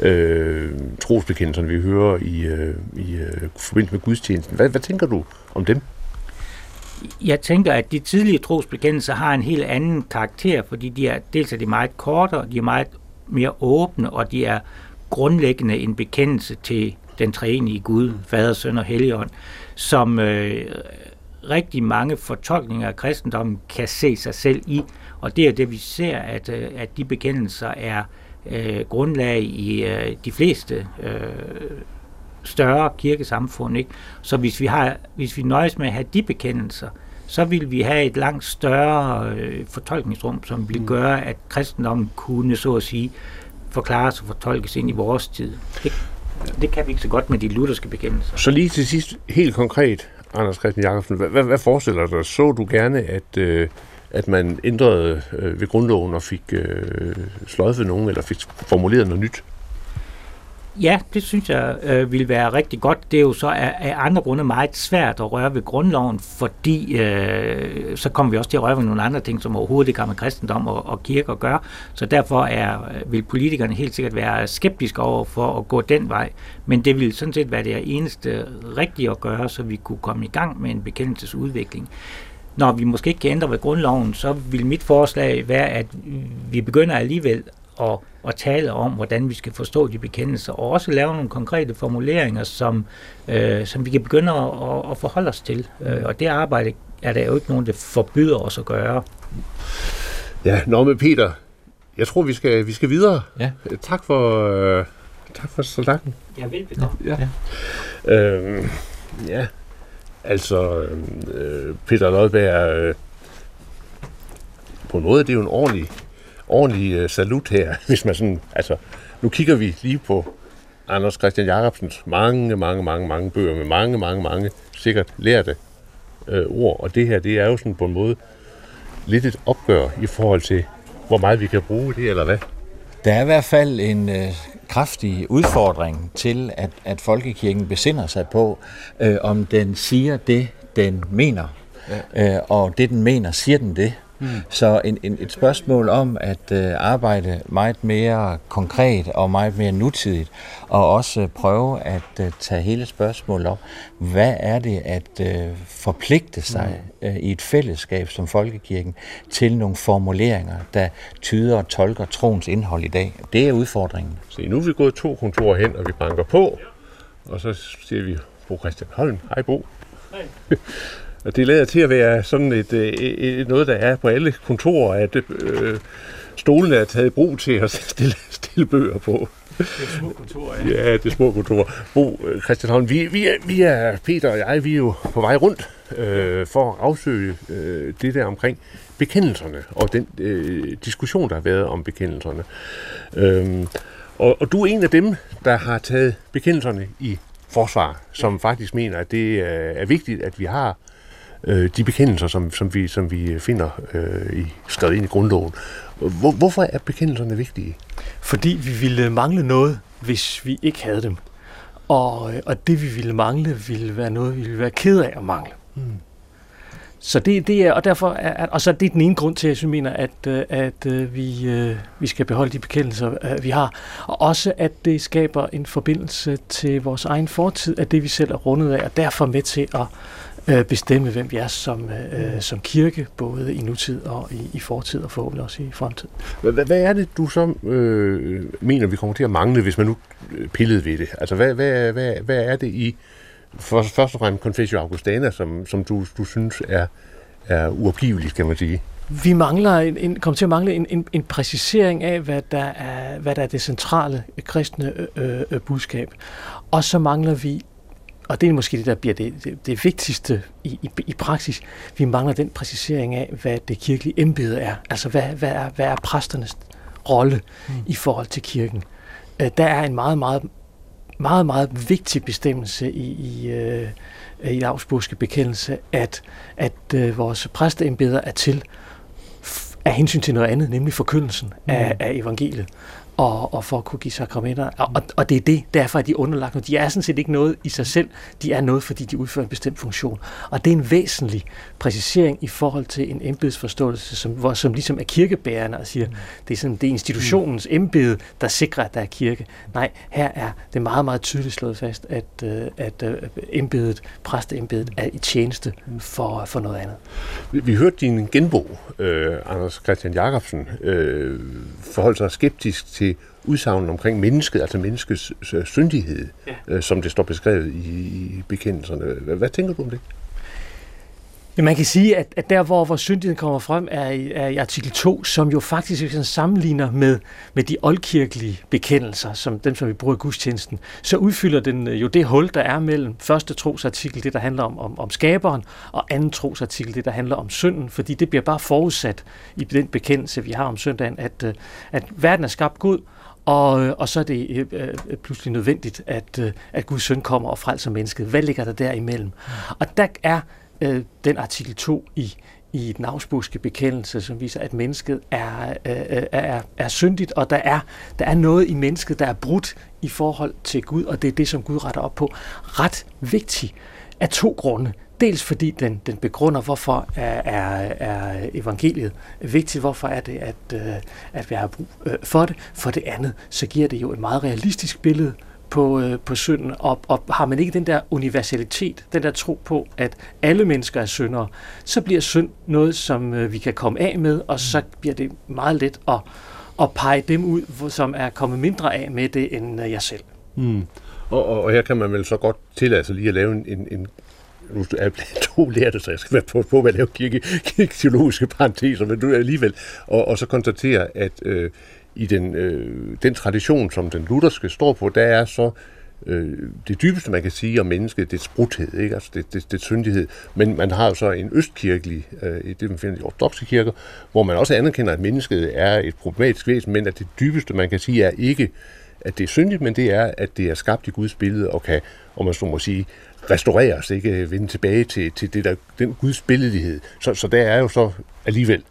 Øh, trosbekendelserne, vi hører i, øh, i øh, forbindelse med gudstjenesten. Hvad, hvad tænker du om dem? Jeg tænker, at de tidlige trosbekendelser har en helt anden karakter, fordi de er, dels er de meget kortere, de er meget mere åbne, og de er grundlæggende en bekendelse til den treenige Gud, Fader, Søn og Helligånd, som... Øh, rigtig mange fortolkninger af kristendommen kan se sig selv i, Og det er det, vi ser, at, at de bekendelser er øh, grundlag i øh, de fleste øh, større kirkesamfund, ikke? Så hvis vi, har, hvis vi nøjes med at have de bekendelser, så vil vi have et langt større øh, fortolkningsrum, som vil gøre, at kristendommen kunne, så at sige, forklares og fortolkes ind i vores tid. Det, det kan vi ikke så godt med de lutherske bekendelser. Så lige til sidst, helt konkret, Anders Christian Jacobsen, hvad, hvad forestiller dig? Så du gerne, at, øh, at man ændrede øh, ved grundloven og fik øh, sløjfet nogen, eller fik formuleret noget nyt? Ja, det synes jeg øh, ville være rigtig godt. Det er jo så af, af andre grunde meget svært at røre ved grundloven, fordi øh, så kommer vi også til at røre ved nogle andre ting, som overhovedet ikke har med kristendom og, og kirke at gøre. Så derfor er, vil politikerne helt sikkert være skeptiske over for at gå den vej. Men det ville sådan set være det eneste rigtige at gøre, så vi kunne komme i gang med en bekendelsesudvikling. Når vi måske ikke kan ændre ved grundloven, så vil mit forslag være, at vi begynder alligevel Og, og tale om, hvordan vi skal forstå de bekendelser, og også lave nogle konkrete formuleringer, som, øh, som vi kan begynde at, at, at forholde os til. Øh, og det arbejde er der jo ikke nogen, der forbyder os at gøre. Ja, nå med Peter, jeg tror, vi skal, vi skal videre. Ja. Tak for, øh, tak for snakken. Ja, velbekomme. Ja. Ja. Øhm, ja, altså, øh, Peter Lodberg, øh, på en måde, det er jo en ordentlig ordentlig salut her, hvis man sådan, altså, nu kigger vi lige på Anders Christian Jacobsens mange, mange, mange, mange bøger med mange, mange, mange sikkert lærte øh, ord, og det her, det er jo sådan på en måde lidt et opgør i forhold til, hvor meget vi kan bruge det, eller hvad? Der er i hvert fald en øh, kraftig udfordring til, at, at folkekirken besinder sig på, øh, om den siger det, den mener, ja. øh, og det, den mener, siger den det. Mm. Så en, en, et spørgsmål om at øh, arbejde meget mere konkret og meget mere nutidigt, og også prøve at øh, tage hele spørgsmålet op. Hvad er det at øh, forpligte sig øh, i et fællesskab som Folkekirken til nogle formuleringer, der tyder og tolker troens indhold i dag? Det er udfordringen. Så nu er vi gået to kontorer hen, og vi banker på, og så siger vi, Bo Christian Holm, hej Bo. Hej. Og det lader til at være sådan et, et, et noget, der er på alle kontorer, at øh, stolene er taget i brug til at stille, stille bøger på. Det er små kontorer, ja. Ja, det er små kontorer. Bo Christian Holm, vi, vi, er, vi er, Peter og jeg, vi er jo på vej rundt øh, for at afsøge øh, det der omkring bekendelserne, og den øh, diskussion, der har været om bekendelserne. Øhm, og, og du er en af dem, der har taget bekendelserne i forsvar, som faktisk mener, at det øh, er vigtigt, at vi har de bekendelser, som, som, vi, som vi finder øh, i, skrevet ind i grundloven. Hvor, hvorfor er bekendelserne vigtige? Fordi vi ville mangle noget, hvis vi ikke havde dem. Og, og det, vi ville mangle, ville være noget, vi ville være ked af at mangle. Mm. Så det, det er, og derfor er, og så er det den ene grund til, at jeg mener, at, at vi, vi skal beholde de bekendelser, vi har. Og også, at det skaber en forbindelse til vores egen fortid, af det, vi selv er rundet af, og derfor med til at bestemme, hvem vi er som, øh, som kirke, både i nutid og i, i fortid, og forhåbentlig også i fremtid. Hvad, hvad er det, du så øh, mener, vi kommer til at mangle, hvis man nu pillede ved det? Altså, hvad, hvad, hvad, hvad er det i, for, først og fremmest, Confessio Augustana, som, som du, du synes er, er uopgiveligt, kan man sige? Vi mangler en, en, kommer til at mangle en, en, en præcisering af, hvad der er, hvad der er det centrale kristne øh, øh, budskab. Og så mangler vi, og det er måske det, der bliver det, det, det vigtigste i, i, i praksis. Vi mangler den præcisering af, hvad det kirkelige embede er. Altså, hvad, hvad, er, hvad er præsternes rolle mm. i forhold til kirken? Øh, der er en meget, meget, meget, meget vigtig bestemmelse i, i, øh, i den augsburgske bekendelse, at, at øh, vores præsteembeder er til f- af hensyn til noget andet, nemlig forkyndelsen mm. af, af evangeliet. Og, og for at kunne give sakramenter. Og, og, og det er det, derfor er de underlagt. Og de er sådan set ikke noget i sig selv. De er noget, fordi de udfører en bestemt funktion. Og det er en væsentlig præcisering i forhold til en embedsforståelse, som, hvor, som ligesom er kirkebærende og siger, mm. det, er sådan, det er institutionens embede, der sikrer, at der er kirke. Nej, her er det meget, meget tydeligt slået fast, at, at embedet, præsteembedet er i tjeneste for, for noget andet. Vi, vi hørte din genbo, øh, Anders Christian Jacobsen, øh, forholdt sig skeptisk til udsagnet omkring mennesket, altså menneskets syndighed, ja. øh, som det står beskrevet i, i bekendelserne. Hvad, hvad tænker du om det? Men man kan sige, at, at der, hvor, hvor syndigheden kommer frem, er i, er i artikel to, som jo faktisk sådan sammenligner med, med de oldkirkelige bekendelser, som dem, som vi bruger i gudstjenesten, så udfylder den jo det hul, der er mellem første trosartikel, det der handler om, om, om skaberen, og anden trosartikel, det der handler om synden, fordi det bliver bare forudsat i den bekendelse, vi har om søndagen, at, at verden er skabt Gud, og, og så er det øh, pludselig nødvendigt, at, at Guds søn kommer og frelser mennesket. Hvad ligger der derimellem? Og der er den artikel to i, i den augsburgske bekendelse, som viser, at mennesket er, er, er, er syndigt, og der er, der er noget i mennesket, der er brudt i forhold til Gud, og det er det, som Gud retter op på. Ret vigtigt af to grunde. Dels fordi den, den begrunder, hvorfor er, er, er evangeliet vigtigt, hvorfor er det, at, at vi har brug for det. For det andet, så giver det jo et meget realistisk billede på, øh, på synden, og, og har man ikke den der universalitet, den der tro på, at alle mennesker er syndere, så bliver synd noget, som øh, vi kan komme af med, og så bliver det meget let at, at pege dem ud, som er kommet mindre af med det, end øh, jeg selv. Mm. Og, og, og her kan man vel så godt tillade sig lige at lave en... en, en nu er jeg to lærte, så jeg skal være på, på at lave kirke, kirke teologiske parenteser, men nu alligevel, og, og så konstatere, at øh, i den, øh, den tradition, som den lutherske står på, der er så øh, det dybeste, man kan sige om mennesket, dets brudthed, ikke? Altså det, det, det syndighed. Men man har jo så en østkirkelig, øh, det man finder i ortodokse kirker, hvor man også anerkender, at mennesket er et problematisk væsen, men at det dybeste, man kan sige, er ikke, at det er syndigt, men det er, at det er skabt i Guds billede og kan, om man så må sige, restaureres, ikke? Vende tilbage til, til det der, den Guds billedighed. Så, så der er jo så alligevel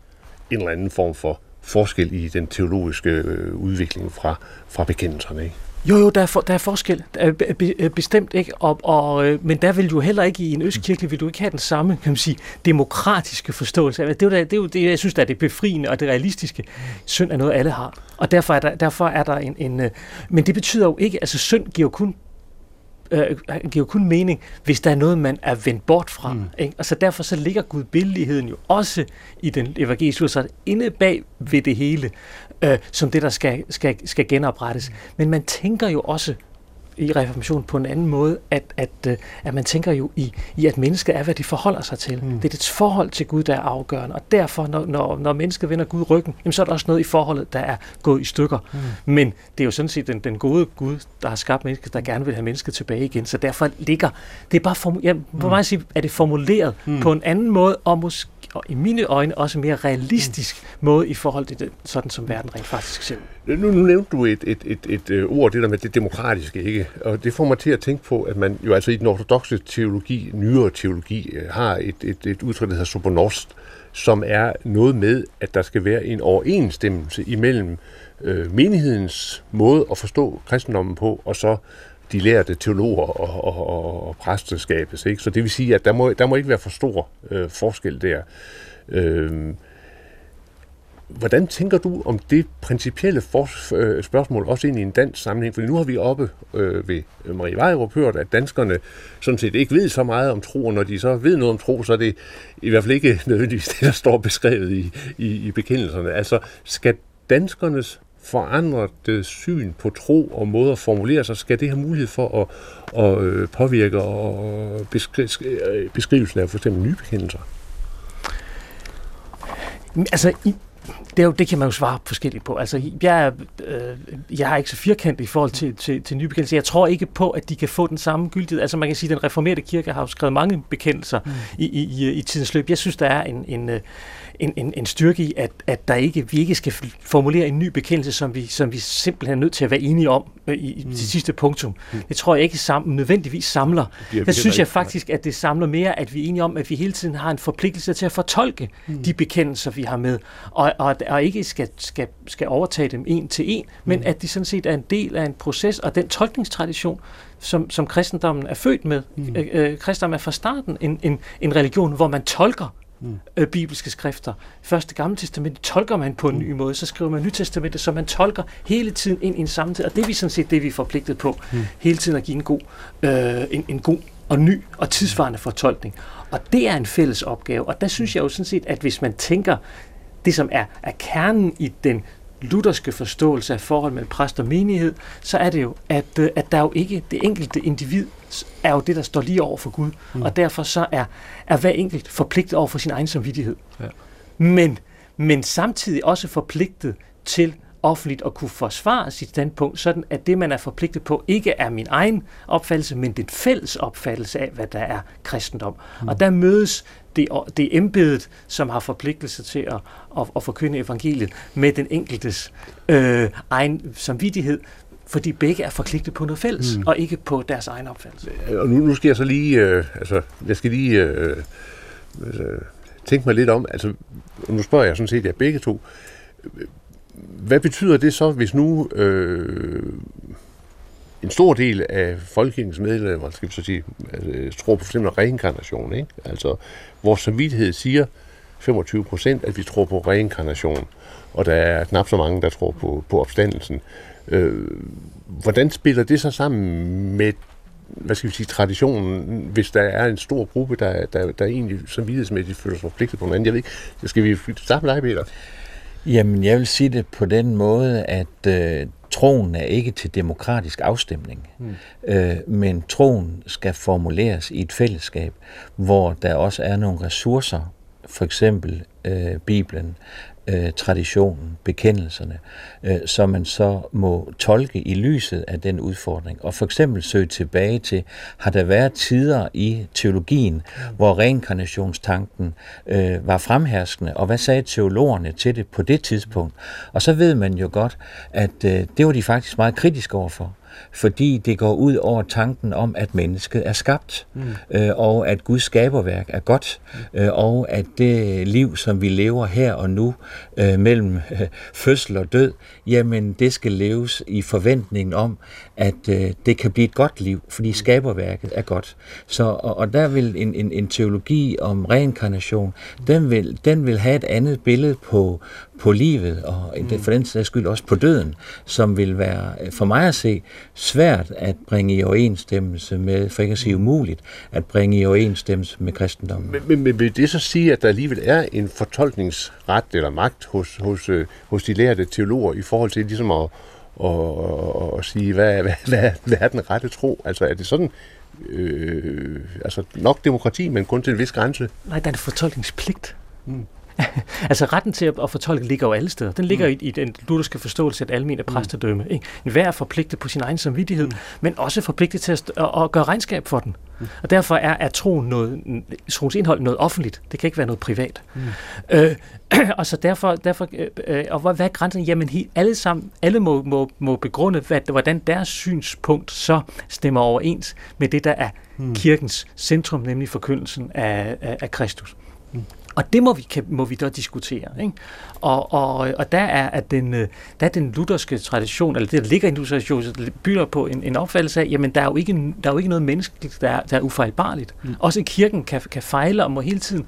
en eller anden form for forskel i den teologiske øh, udvikling fra, fra bekendelserne, ikke? Jo, jo, der er, for, der er forskel. Der er be, be, bestemt, ikke? Og, og, øh, men der vil du heller ikke i en østkirke, vil du ikke have den samme, kan man sige, demokratiske forståelse. Det er jo, der, det er jo det, jeg synes, der er det befriende og det realistiske. Synd er noget, alle har. Og derfor er der, derfor er der en... en øh, men det betyder jo ikke, altså synd giver jo kun Øh, giver kun mening, hvis der er noget, man er vendt bort fra. Mm. Ikke? Og så derfor så ligger gudbilligheden jo også i den evangeliske udsat inde bag ved det hele, øh, som det, der skal, skal, skal genoprettes. Mm. Men man tænker jo også i reformationen på en anden måde, at, at, øh, at man tænker jo i, i, at mennesket er, hvad det forholder sig til. Mm. Det er dets forhold til Gud, der er afgørende. Og derfor, når, når, når mennesket vender Gud ryggen, jamen, så er der også noget i forholdet, der er gået i stykker. Mm. Men det er jo sådan set den, den gode Gud, der har skabt mennesket, der gerne vil have mennesket tilbage igen. Så derfor ligger... Det er bare... Formu- ja, for mig at sige, er det formuleret mm. på en anden måde, og måske og i mine øjne også mere realistisk mm. måde i forhold til det, sådan som verden rent faktisk ser ud. Nu, nu nævnte du et, et, et, et, et ord, det der med det demokratiske, ikke? Og det får mig til at tænke på, at man jo altså i den ortodokse teologi, nyere teologi, har et, et, et udtryk, der hedder sobornost, som er noget med, at der skal være en overensstemmelse imellem øh, menighedens måde at forstå kristendommen på, og så de lærte teologer og, og, og, og præsteskabes, ikke? Så det vil sige, at der må, der må ikke være for stor øh, forskel der. Øh, Hvordan tænker du om det principielle for, øh, spørgsmål, også ind i en dansk sammenhæng? Fordi nu har vi oppe øh, ved Marie Weirup hørt, at danskerne sådan set ikke ved så meget om tro, og når de så ved noget om tro, så er det i hvert fald ikke nødvendigvis det, der står beskrevet i, i, i bekendelserne. Altså, skal danskernes forandrede syn på tro og måder at formulere sig, skal det have mulighed for at, at påvirke og beskri- beskrivelsen af for eksempel nye bekendelser? Altså, i Det, jo, det kan man jo svare forskelligt på. Altså, jeg, er, øh, jeg er ikke så firkantet i forhold til, til, til nye bekendelser. Jeg tror ikke på, at de kan få den samme gyldighed. Altså man kan sige, at den reformerte kirke har jo skrevet mange bekendelser mm. i, i, i tidens løb. Jeg synes, der er en, en, en, en, en styrke i, at, at der ikke, vi ikke skal formulere en ny bekendelse, som vi, som vi simpelthen er nødt til at være enige om øh, i, i mm. det sidste punktum. Mm. Det tror jeg ikke sammen, nødvendigvis samler. Der synes jeg faktisk, at det samler mere, at vi er enige om, at vi hele tiden har en forpligtelse til at fortolke mm. de bekendelser, vi har med. Og Og, og ikke skal, skal, skal overtage dem en til en, men mm. at de sådan set er en del af en proces, og den tolkningstradition, som, som kristendommen er født med. Mm. Øh, kristendommen er fra starten en, en, en religion, hvor man tolker mm. øh, bibelske skrifter. Først det gamle testamente tolker man på en ny måde, så skriver man nyt testamente, så man tolker hele tiden ind i en samtid, og det er vi sådan set det, vi er forpligtet på. Mm. Hele tiden at give en god, øh, en, en god og ny og tidsvarende fortolkning. Og det er en fælles opgave, og der synes jeg jo sådan set, at hvis man tænker det, som er, er kernen i den lutherske forståelse af forhold mellem præst og menighed, så er det jo, at, at der jo ikke det enkelte individ er jo det, der står lige over for Gud. Mm. Og derfor så er, er hver enkelt forpligtet over for sin egen samvittighed. Ja. Men, men samtidig også forpligtet til offentligt at kunne forsvare sit standpunkt, sådan at det, man er forpligtet på, ikke er min egen opfattelse, men den fælles opfattelse af, hvad der er kristendom. Mm. Og der mødes det, det embedet, som har forpligtelse til at, at, at forkynde evangeliet, med den enkeltes øh, egen samvittighed, fordi begge er forpligtet på noget fælles, mm. og ikke på deres egen opfattelse. Og nu, nu skal jeg så lige, øh, altså, jeg skal lige øh, øh, tænke mig lidt om, altså, nu spørger jeg sådan set jer begge to, hvad betyder det så, hvis nu øh, en stor del af folkekirkens medlemmer, skal vi så sige, altså, tror på f.eks. reinkarnation, ikke? Altså, vores samvittighed siger femogtyve procent, at vi tror på reinkarnation, og der er knap så mange, der tror på, på opstandelsen. Øh, hvordan spiller det så sammen med, hvad skal vi sige, traditionen, hvis der er en stor gruppe, der, der, der egentlig samvittighedsmæssigt føler sig forpligtet på hinanden? Jeg ved ikke, skal vi starte med dig, Peter? Jamen, jeg vil sige det på den måde, at øh, troen er ikke til demokratisk afstemning, mm. øh, men troen skal formuleres i et fællesskab, hvor der også er nogle ressourcer, for eksempel øh, Bibelen, øh, traditionen, bekendelserne, øh, som man så må tolke i lyset af den udfordring. Og for eksempel søge tilbage til, har der været tider i teologien, mm. hvor reinkarnationstanken øh, var fremherskende, og hvad sagde teologerne til det på det tidspunkt? Og så ved man jo godt, at øh, det var de faktisk meget kritiske overfor, fordi det går ud over tanken om, at mennesket er skabt, mm. øh, og at Guds skaberværk er godt, øh, og at det liv, som vi lever her og nu, øh, mellem øh, fødsel og død, jamen det skal leves i forventningen om, at øh, det kan blive et godt liv, fordi mm. skaberværket er godt. Så, og, og der vil en, en, en teologi om reinkarnation, mm. den, vil, den vil have et andet billede på, på livet, og mm. for den sags skyld også på døden, som vil være, for mig at se, svært at bringe i overensstemmelse med, for ikke at sige umuligt, at bringe i overensstemmelse med kristendommen. Men, men, men vil det så sige, at der alligevel er en fortolkningsret eller magt hos, hos, hos de lærte teologer i forhold til ligesom at, at, at, at sige, hvad, hvad, hvad, hvad er den rette tro? Altså er det sådan, øh, altså nok demokrati, men kun til en vis grænse? Nej, der er en fortolkningspligt. Mm. Altså retten til at fortolke ligger jo alle steder. Den ligger mm. i, i den lutherske forståelse af et almene præstedømme. Ikke? Hver er forpligtet på sin egen samvittighed, mm. men også forpligtet til at, at, at gøre regnskab for den. Mm. Og derfor er, er troen noget, troens indhold noget offentligt. Det kan ikke være noget privat. Mm. Øh, og så derfor, derfor øh, og hvad er grænsen? Jamen alle sammen, alle må, må, må begrunde, hvad, hvordan deres synspunkt så stemmer overens med det, der er mm. kirkens centrum, nemlig forkyndelsen af, af, af Kristus. Mm. Og det må vi, kan, må vi da diskutere. Ikke? Og, og, og der er at den, der er den lutherske tradition, eller det, der ligger i den lutherske tradition, bygger på en, en opfattelse af, jamen der er jo ikke, der er jo ikke noget menneskeligt, der er, der er ufejlbarligt. Mm. Også kirken kan, kan fejle og må hele tiden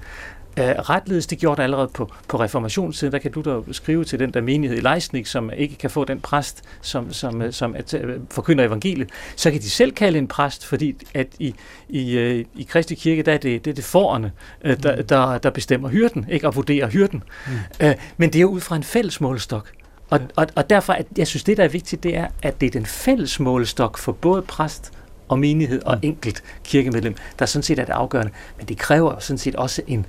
øh, retledes. Det gjorde der allerede på, på reformationstiden. Der kan Luther skrive til den der menighed i Leisnig, som ikke kan få den præst, som, som, som at, øh, forkynder evangeliet. Så kan de selv kalde en præst, fordi at i, i, øh, i Kristi Kirke, der er det, det, er det forerne, øh, der, der, der bestemmer hyrden, ikke, og vurderer hyrden. Mm. Øh, men det er jo ud fra en fælles målestok. Og, og, og derfor, at jeg synes, det der er vigtigt, det er, at det er den fælles målestok for både præst og menighed og enkelt kirkemedlem, der sådan set er det afgørende. Men det kræver sådan set også en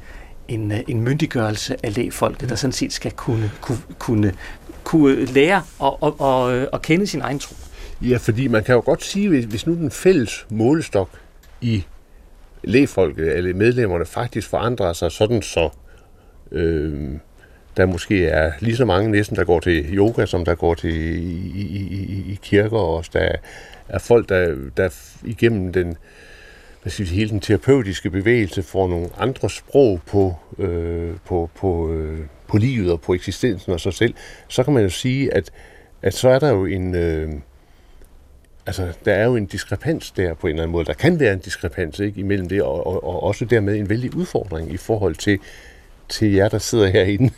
En, en myndiggørelse af lægfolket, der sådan set skal kunne, kunne, kunne, kunne lære og, og, og, og kende sin egen tro. Ja, fordi man kan jo godt sige, hvis nu den fælles målestok i lægfolket, eller medlemmerne, faktisk forandrer sig sådan, så øh, der måske er lige så mange næsten, der går til yoga, som der går til i, i, i kirker, og også der er folk, der, der igennem den hele den terapeutiske bevægelse får nogle andre sprog på, øh, på, på, øh, på livet og på eksistensen og sig selv, så kan man jo sige, at, at så er der jo en, øh, altså, der er jo en diskrepans der på en eller anden måde. Der kan være en diskrepans, ikke, imellem det, og, og, og også dermed en vældig udfordring i forhold til, til jer, der sidder herinde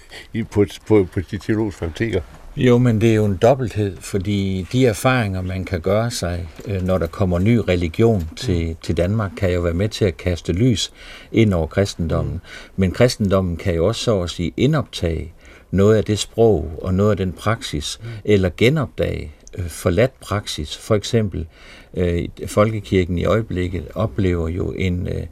på, på, på de teologiske fakulteter. Jo, men det er jo en dobbelthed, fordi de erfaringer, man kan gøre sig, når der kommer ny religion til, til Danmark, kan jo være med til at kaste lys ind over kristendommen. Men kristendommen kan jo også så at sige indoptage noget af det sprog og noget af den praksis, eller genopdage forladt praksis. For eksempel øh, Folkekirken i øjeblikket oplever jo en, øh,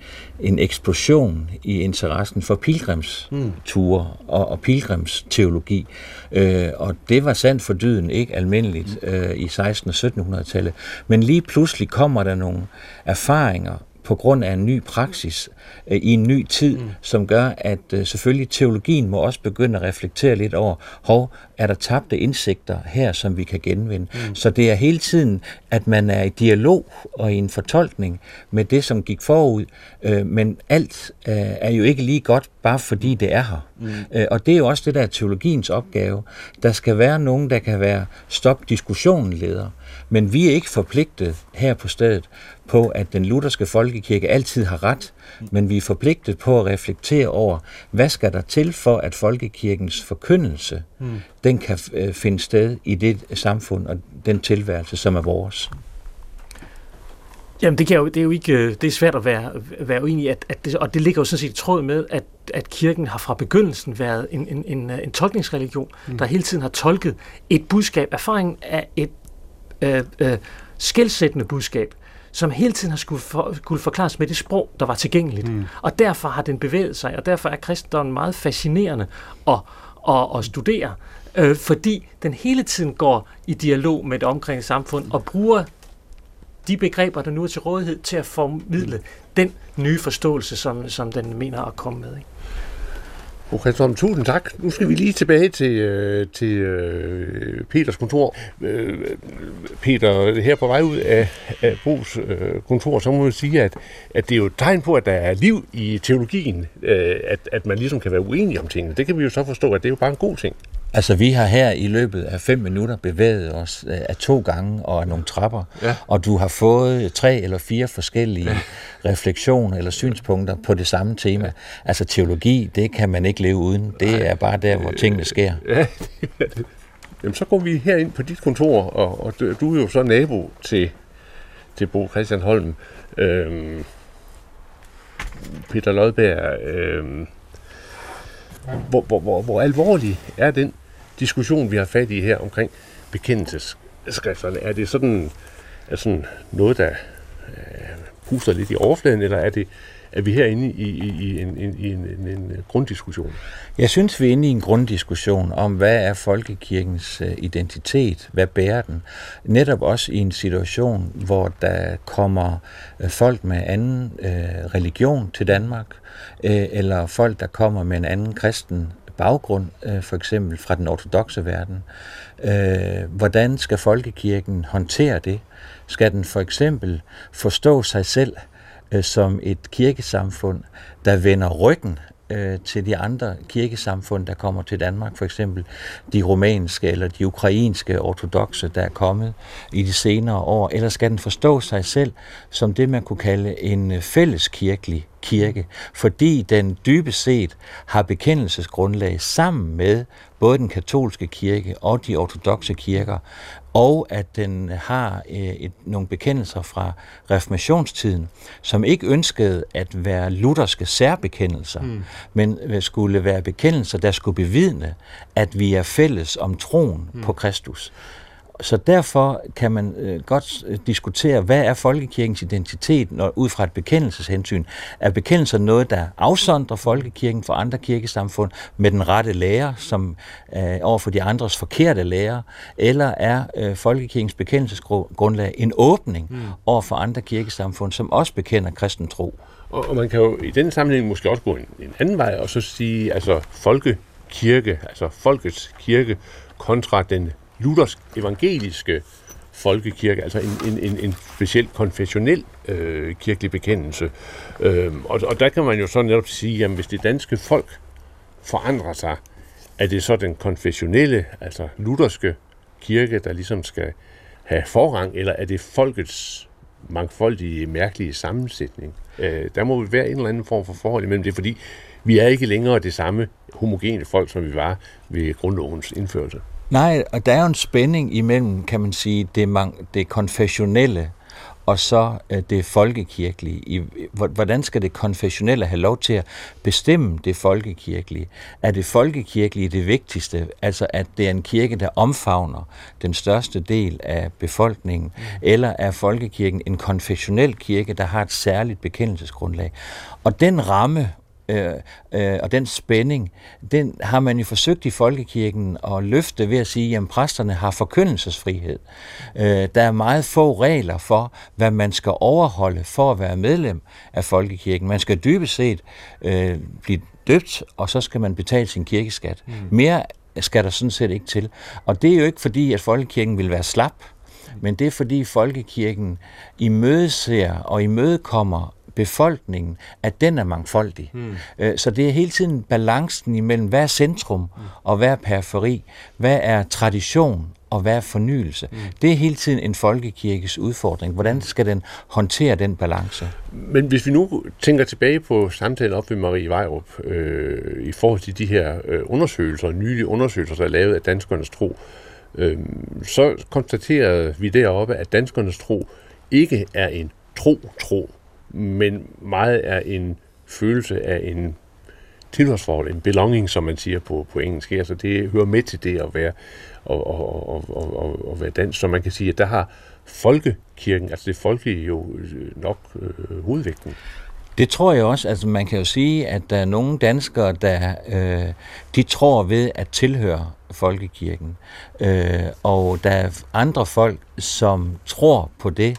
en eksplosion i interessen for pilgrimsture og, og pilgrimsteologi. Øh, og det var sandt for dyden ikke almindeligt øh, i seksten- og syttenhundredetallet. Men lige pludselig kommer der nogle erfaringer på grund af en ny praksis øh, i en ny tid, mm. som gør, at øh, selvfølgelig teologien må også begynde at reflektere lidt over, hov, er der tabte indsigter her, som vi kan genvinde. Mm. Så det er hele tiden, at man er i dialog og i en fortolkning med det, som gik forud, øh, men alt øh, er jo ikke lige godt, bare fordi det er her. Mm. Øh, og det er jo også det, der er teologiens opgave. Der skal være nogen, der kan være stop-diskussionen-leder, men vi er ikke forpligtet her på stedet på, at den lutherske folkekirke altid har ret, men vi er forpligtet på at reflektere over, hvad skal der til for, at folkekirkens forkyndelse, mm. den kan øh, finde sted i det samfund og den tilværelse, som er vores. Jamen det, kan jo, det er jo ikke, det er svært at være, være uenig i, at, at det, og det ligger jo sådan set i tråd med, at, at kirken har fra begyndelsen været en, en, en, en tolkningsreligion, mm. der hele tiden har tolket et budskab, erfaringen af et øh, øh, skelsættende budskab, som hele tiden har skulle, for, skulle forklares med det sprog, der var tilgængeligt. Mm. Og derfor har den bevæget sig, og derfor er kristendommen meget fascinerende at, at, at studere, øh, fordi den hele tiden går i dialog med det omkringliggende samfund og bruger de begreber, der nu er til rådighed, til at formidle den nye forståelse, som, som den mener at komme med. Ikke? Okay, så tusind tak. Nu skal vi lige tilbage til, øh, til øh, Peters kontor. Øh, Peter, her på vej ud af, af Bos øh, kontor, så må man sige, at, at det er jo et tegn på, at der er liv i teologien, øh, at, at man ligesom kan være uenig om tingene. Det kan vi jo så forstå, at det er jo bare en god ting. Altså, vi har her i løbet af fem minutter bevæget os øh, af to gange og af nogle trapper, ja. Og du har fået tre eller fire forskellige ja. refleksioner eller synspunkter på det samme tema. Ja. Altså, teologi, det kan man ikke leve uden. Det Ej. er bare der, hvor tingene sker. Ja, det er det. Jamen, så går vi herind på dit kontor, og, og du er jo så nabo til, til Bo Christian Holm. Øhm, Peter Lodberg... Øhm, Hvor, hvor, hvor, hvor alvorlig er den diskussion, vi har fat i her omkring bekendelsesskrifterne? Er det sådan, er sådan noget, der øh, puster lidt i overfladen, eller er det, er vi herinde i, i, i, en, i en, en, en grunddiskussion? Jeg synes, vi er inde i en grunddiskussion om, hvad er folkekirkens identitet? Hvad bærer den? Netop også i en situation, hvor der kommer folk med anden øh, religion til Danmark, øh, eller folk, der kommer med en anden kristen baggrund, øh, for eksempel fra den ortodokse verden. Øh, hvordan skal folkekirken håndtere det? Skal den for eksempel forstå sig selv som et kirkesamfund, der vender ryggen øh, til de andre kirkesamfund, der kommer til Danmark, for eksempel de rumænske eller de ukrainske ortodokse, der er kommet i de senere år, eller skal den forstå sig selv som det, man kunne kalde en fælleskirkelig kirke, fordi den dybest set har bekendelsesgrundlag sammen med både den katolske kirke og de ortodokse kirker, og at den har øh, et, nogle bekendelser fra reformationstiden, som ikke ønskede at være lutherske særbekendelser, mm. men skulle være bekendelser, der skulle bevidne, at vi er fælles om troen mm. på Kristus. Så derfor kan man øh, godt diskutere, hvad er folkekirkens identitet når, ud fra et bekendelseshensyn? Er bekendelser noget, der afsondrer folkekirken fra andre kirkesamfund med den rette lære, som øh, overfor de andres forkerte lære? Eller er øh, folkekirkens bekendelsesgrundlag en åbning mm. overfor andre kirkesamfund, som også bekender kristen tro? Og, og man kan jo i den sammenhæng måske også gå en, en anden vej og så sige, altså folkekirke, altså folkets kirke kontra den luthersk evangeliske folkekirke, altså en, en, en, en speciel konfessionel øh, kirkelig bekendelse. Øhm, og, og der kan man jo så netop sige, at hvis det danske folk forandrer sig, er det så den konfessionelle, altså lutherske kirke, der ligesom skal have forrang, eller er det folkets mangfoldige, mærkelige sammensætning? Øh, der må være en eller anden form for forhold imellem det, fordi vi er ikke længere det samme homogene folk, som vi var ved grundlovens indførelse. Nej, og der er jo en spænding imellem, kan man sige, det, man, det konfessionelle og så det folkekirkelige. Hvordan skal det konfessionelle have lov til at bestemme det folkekirkelige? Er det folkekirkelige det vigtigste, altså at det er en kirke, der omfavner den største del af befolkningen, eller er folkekirken en konfessionel kirke, der har et særligt bekendelsesgrundlag? Og den ramme, Øh, øh, og den spænding, den har man jo forsøgt i folkekirken at løfte ved at sige, at præsterne har forkyndelsesfrihed. Øh, der er meget få regler for, hvad man skal overholde for at være medlem af folkekirken. Man skal dybest set øh, blive døbt, og så skal man betale sin kirkeskat. Mm. Mere skal der sådan set ikke til. Og det er jo ikke fordi, at folkekirken vil være slap, men det er fordi folkekirken imødeser og imødekommer befolkningen, at den er mangfoldig. Mm. Så det er hele tiden balancen imellem, hvad er centrum og hvad er periferi, hvad er tradition og hvad er fornyelse. Mm. Det er hele tiden en folkekirkes udfordring. Hvordan skal den håndtere den balance? Men hvis vi nu tænker tilbage på samtalen op ved Marie Weirup, øh, i forhold til de her undersøgelser, nye undersøgelser, der er lavet af danskernes tro, øh, så konstaterede vi deroppe, at danskernes tro ikke er en tro-tro, men meget er en følelse af en tilhørsforhold, en belonging, som man siger på, på engelsk. Altså det hører med til det at være, og, og, og, og, og, og være dansk. Så man kan sige, at der har folkekirken, altså det folkelige jo nok øh, hovedvægten. Det tror jeg også. Altså man kan jo sige, at der er nogle danskere, der øh, de tror ved at tilhøre folkekirken. Øh, og der er andre folk, som tror på det,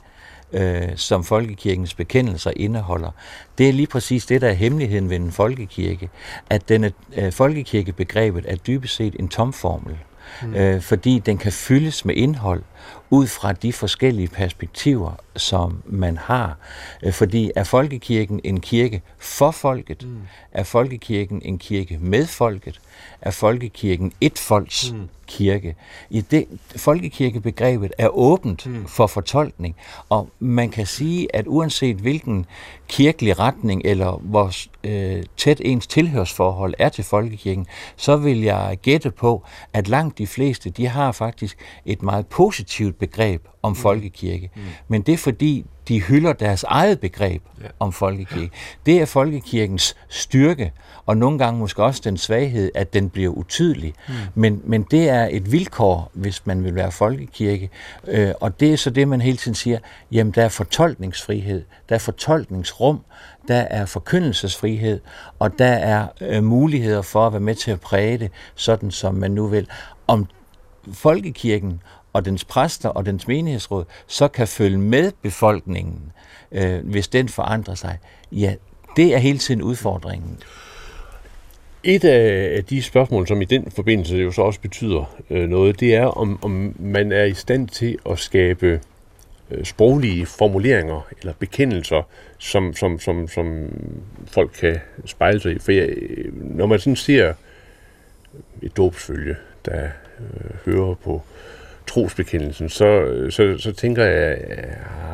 Øh, som folkekirkens bekendelser indeholder. Det er lige præcis det, der er hemmeligheden ved en folkekirke, at denne, øh, folkekirkebegrebet er dybest set en tomformel, mm. øh, fordi den kan fyldes med indhold ud fra de forskellige perspektiver, som man har. Øh, fordi er folkekirken en kirke for folket? Mm. Er folkekirken en kirke med folket? Er folkekirken et folks mm. kirke? I det, folkekirkebegrebet er åbent mm. for fortolkning, og man kan sige, at uanset hvilken kirkelig retning eller hvor øh, tæt ens tilhørsforhold er til folkekirken, så vil jeg gætte på, at langt de fleste, de har faktisk et meget positivt begreb om folkekirke. Mm. Men det er fordi, de hylder deres eget begreb ja. om folkekirke. Det er folkekirkens styrke, og nogle gange måske også den svaghed, at den bliver utydelig. Mm. Men, men det er et vilkår, hvis man vil være folkekirke. Øh, og det er så det, man hele tiden siger, jamen der er fortolkningsfrihed, der er fortolkningsrum, der er forkyndelsesfrihed, og der er øh, muligheder for at være med til at præge det, sådan som man nu vil. Om folkekirken og dens præster og dens menighedsråd, så kan følge med befolkningen, øh, hvis den forandrer sig. Ja, det er hele tiden udfordringen. Et af de spørgsmål, som i den forbindelse jo så også betyder øh, noget, det er, om, om man er i stand til at skabe øh, sproglige formuleringer eller bekendelser, som, som, som, som folk kan spejle sig i. For jeg, når man sådan ser et dåbsfølge, der øh, hører på trosbekendelsen, så, så, så tænker jeg,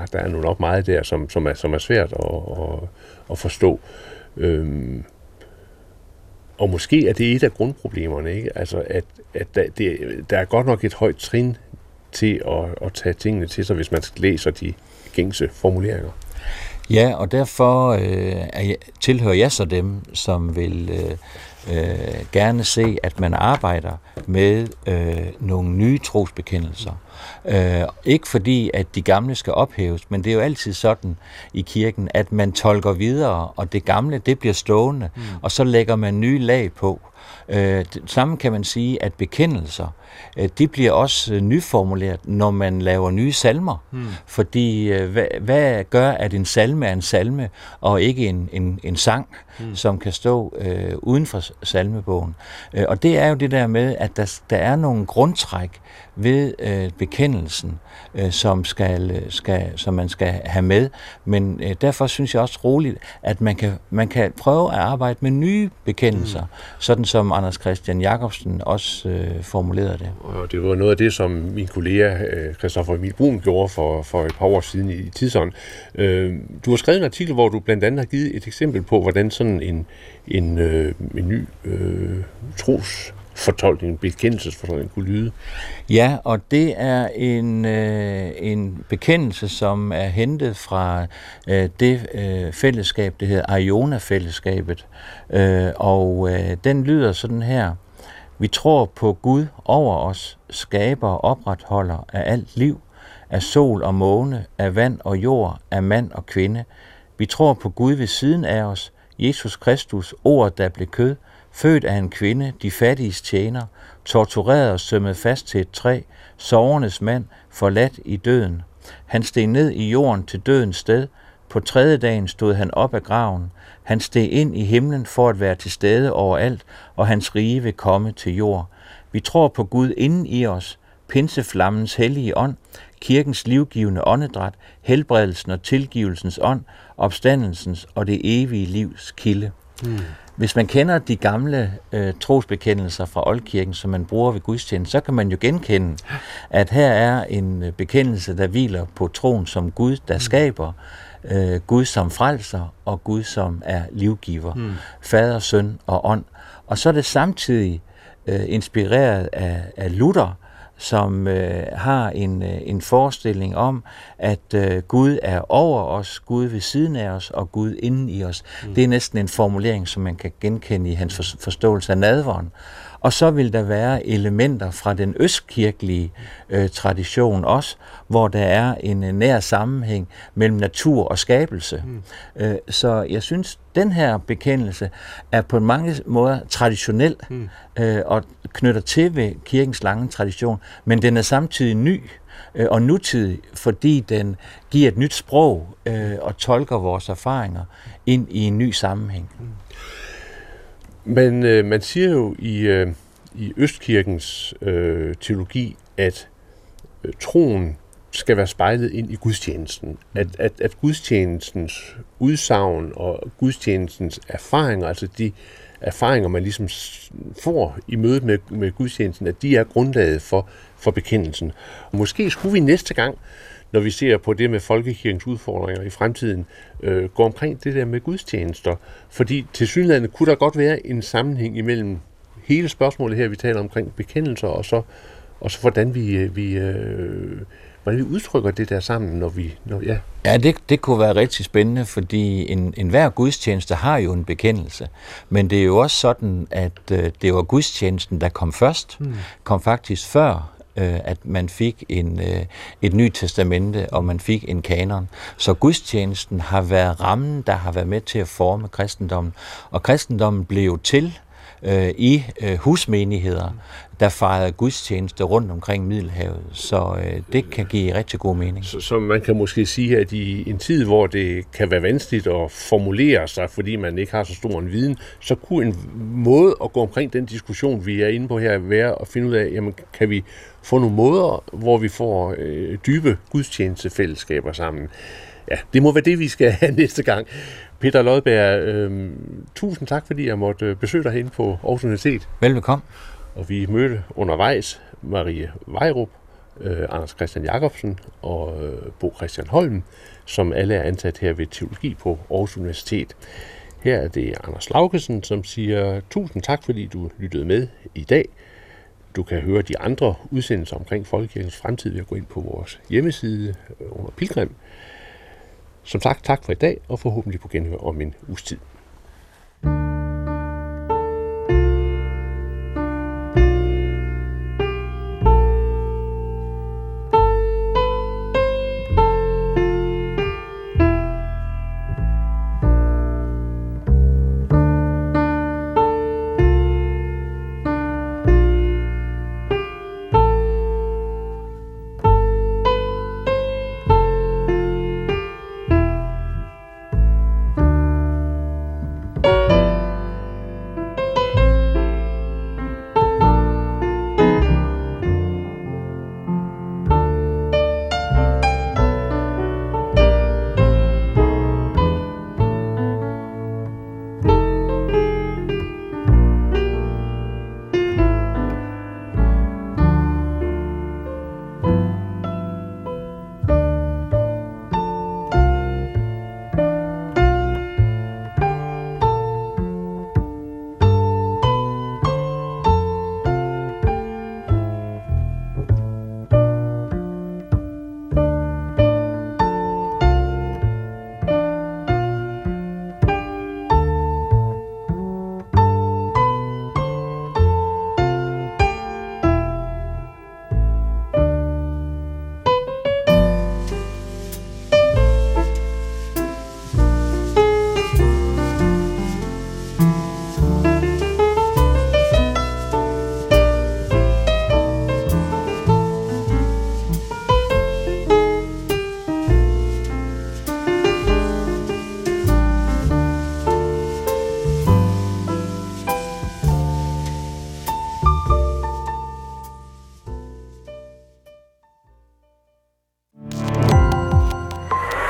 at der er nu nok meget der, som, som, er, som er svært at, at, at forstå. Øhm, og måske er det et af grundproblemerne, ikke? Altså, at, at der, det, der er godt nok et højt trin til at, at tage tingene til sig, hvis man læser de gængse formuleringer. Ja, og derfor øh, jeg, tilhører jeg så dem, som vil øh, øh, gerne se, at man arbejder med øh, nogle nye trosbekendelser. Øh, ikke fordi, at de gamle skal ophæves, men det er jo altid sådan i kirken, at man tolker videre, og det gamle, det bliver stående, mm. og så lægger man nye lag på. Øh, sammen kan man sige, at bekendelser, øh, de bliver også øh, nyformuleret, når man laver nye salmer. Hmm. Fordi øh, hvad, hvad gør, at en salme er en salme, og ikke en, en, en sang, hmm. som kan stå øh, uden for salmebogen? Øh, og det er jo det der med, at der, der er nogle grundtræk ved øh, bekendelsen, øh, som, skal, skal, som man skal have med. Men øh, derfor synes jeg også roligt, at man kan, man kan prøve at arbejde med nye bekendelser, hmm. sådan som Anders Christian Jacobsen også øh, formulerede det. Og det var noget af det, som min kollega øh, Christoffer Emil Brun gjorde for, for et par år siden i, i Tidsånd. Øh, du har skrevet en artikel, hvor du blandt andet har givet et eksempel på, hvordan sådan en, en, øh, en ny øh, tros fortolkning, bekendelsesfortolkning kunne lyde. Ja, og det er en, øh, en bekendelse, som er hentet fra øh, det øh, fællesskab, det hedder Ajona fællesskabet, øh, og øh, den lyder sådan her: Vi tror på Gud over os, skaber og opretholder af alt liv, af sol og måne, af vand og jord, af mand og kvinde. Vi tror på Gud ved siden af os, Jesus Kristus, ordet der blev kød, født af en kvinde, de fattiges tjener, tortureret og sømmet fast til et træ, sorgernes mand, forladt i døden. Han steg ned i jorden til dødens sted. På tredje dagen stod han op af graven. Han steg ind i himlen for at være til stede overalt, og hans rige vil komme til jord. Vi tror på Gud inden i os, pinseflammens hellige ånd, kirkens livgivende åndedræt, helbredelsen og tilgivelsens ånd, opstandelsens og det evige livs kilde. Hmm. Hvis man kender de gamle øh, trosbekendelser fra Oldkirken, som man bruger ved gudstjenesten, så kan man jo genkende, at her er en bekendelse, der hviler på troen som Gud, der skaber, øh, Gud som frelser og Gud som er livgiver, hmm. fader, søn og ånd. Og så er det samtidig øh, inspireret af, af Luther, som øh, har en, øh, en forestilling om, at øh, Gud er over os, Gud ved siden af os og Gud inden i os. Mm. Det er næsten en formulering, som man kan genkende i hans for- forståelse af nadveren. Og så vil der være elementer fra den østkirkelige øh, tradition også, hvor der er en øh, nær sammenhæng mellem natur og skabelse. Mm. Øh, så jeg synes, den her bekendelse er på mange måder traditionel mm. øh, og knytter til ved kirkens lange tradition, men den er samtidig ny øh, og nutidig, fordi den giver et nyt sprog øh, og tolker vores erfaringer ind i en ny sammenhæng. Mm. Men øh, man siger jo i, øh, i Østkirkens øh, teologi, at øh, troen skal være spejlet ind i gudstjenesten. At, at, at gudstjenestens udsagn og gudstjenestens erfaringer, altså de erfaringer, man ligesom får i mødet med, med gudstjenesten, at de er grundlaget for, for bekendelsen. Og måske skulle vi næste gang, når vi ser på det med folkekirkens udfordringer i fremtiden, øh, går omkring det der med gudstjenester. Fordi tilsyneladende kunne der godt være en sammenhæng imellem hele spørgsmålet her, vi taler omkring bekendelser, og så, og så hvordan vi, vi, øh, hvordan vi udtrykker det der sammen, når vi... Når, ja, ja det, det kunne være rigtig spændende, fordi en, en hver gudstjeneste har jo en bekendelse. Men det er jo også sådan, at øh, det var gudstjenesten, der kom først, mm. kom faktisk før, at man fik en, et nyt testamente, og man fik en kanon. Så gudstjenesten har været rammen, der har været med til at forme kristendommen. Og kristendommen blev til øh, i husmenigheder, der fejrede gudstjeneste rundt omkring Middelhavet. Så øh, det kan give rigtig god mening. Så, så man kan måske sige, at i en tid, hvor det kan være vanskeligt at formulere sig, fordi man ikke har så stor en viden, så kunne en måde at gå omkring den diskussion, vi er inde på her, være at finde ud af, jamen, kan vi få nogle måder, hvor vi får øh, dybe gudstjenestefællesskaber sammen. Ja, det må være det, vi skal have næste gang. Peter Lodberg, øh, tusind tak, fordi jeg måtte besøge dig herinde på Aarhus Universitet. Velbekomme. Og vi mødte undervejs Marie Weirum, øh, Anders Christian Jacobsen og øh, Bo Christian Holm, som alle er ansat her ved teologi på Aarhus Universitet. Her er det Anders Laugesen, som siger tusind tak, fordi du lyttede med i dag. Du kan høre de andre udsendelser omkring folkekirkens fremtid ved at gå ind på vores hjemmeside under Pilgrim. Som sagt, tak for i dag, og forhåbentlig på genhør om en uges tid.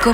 Gå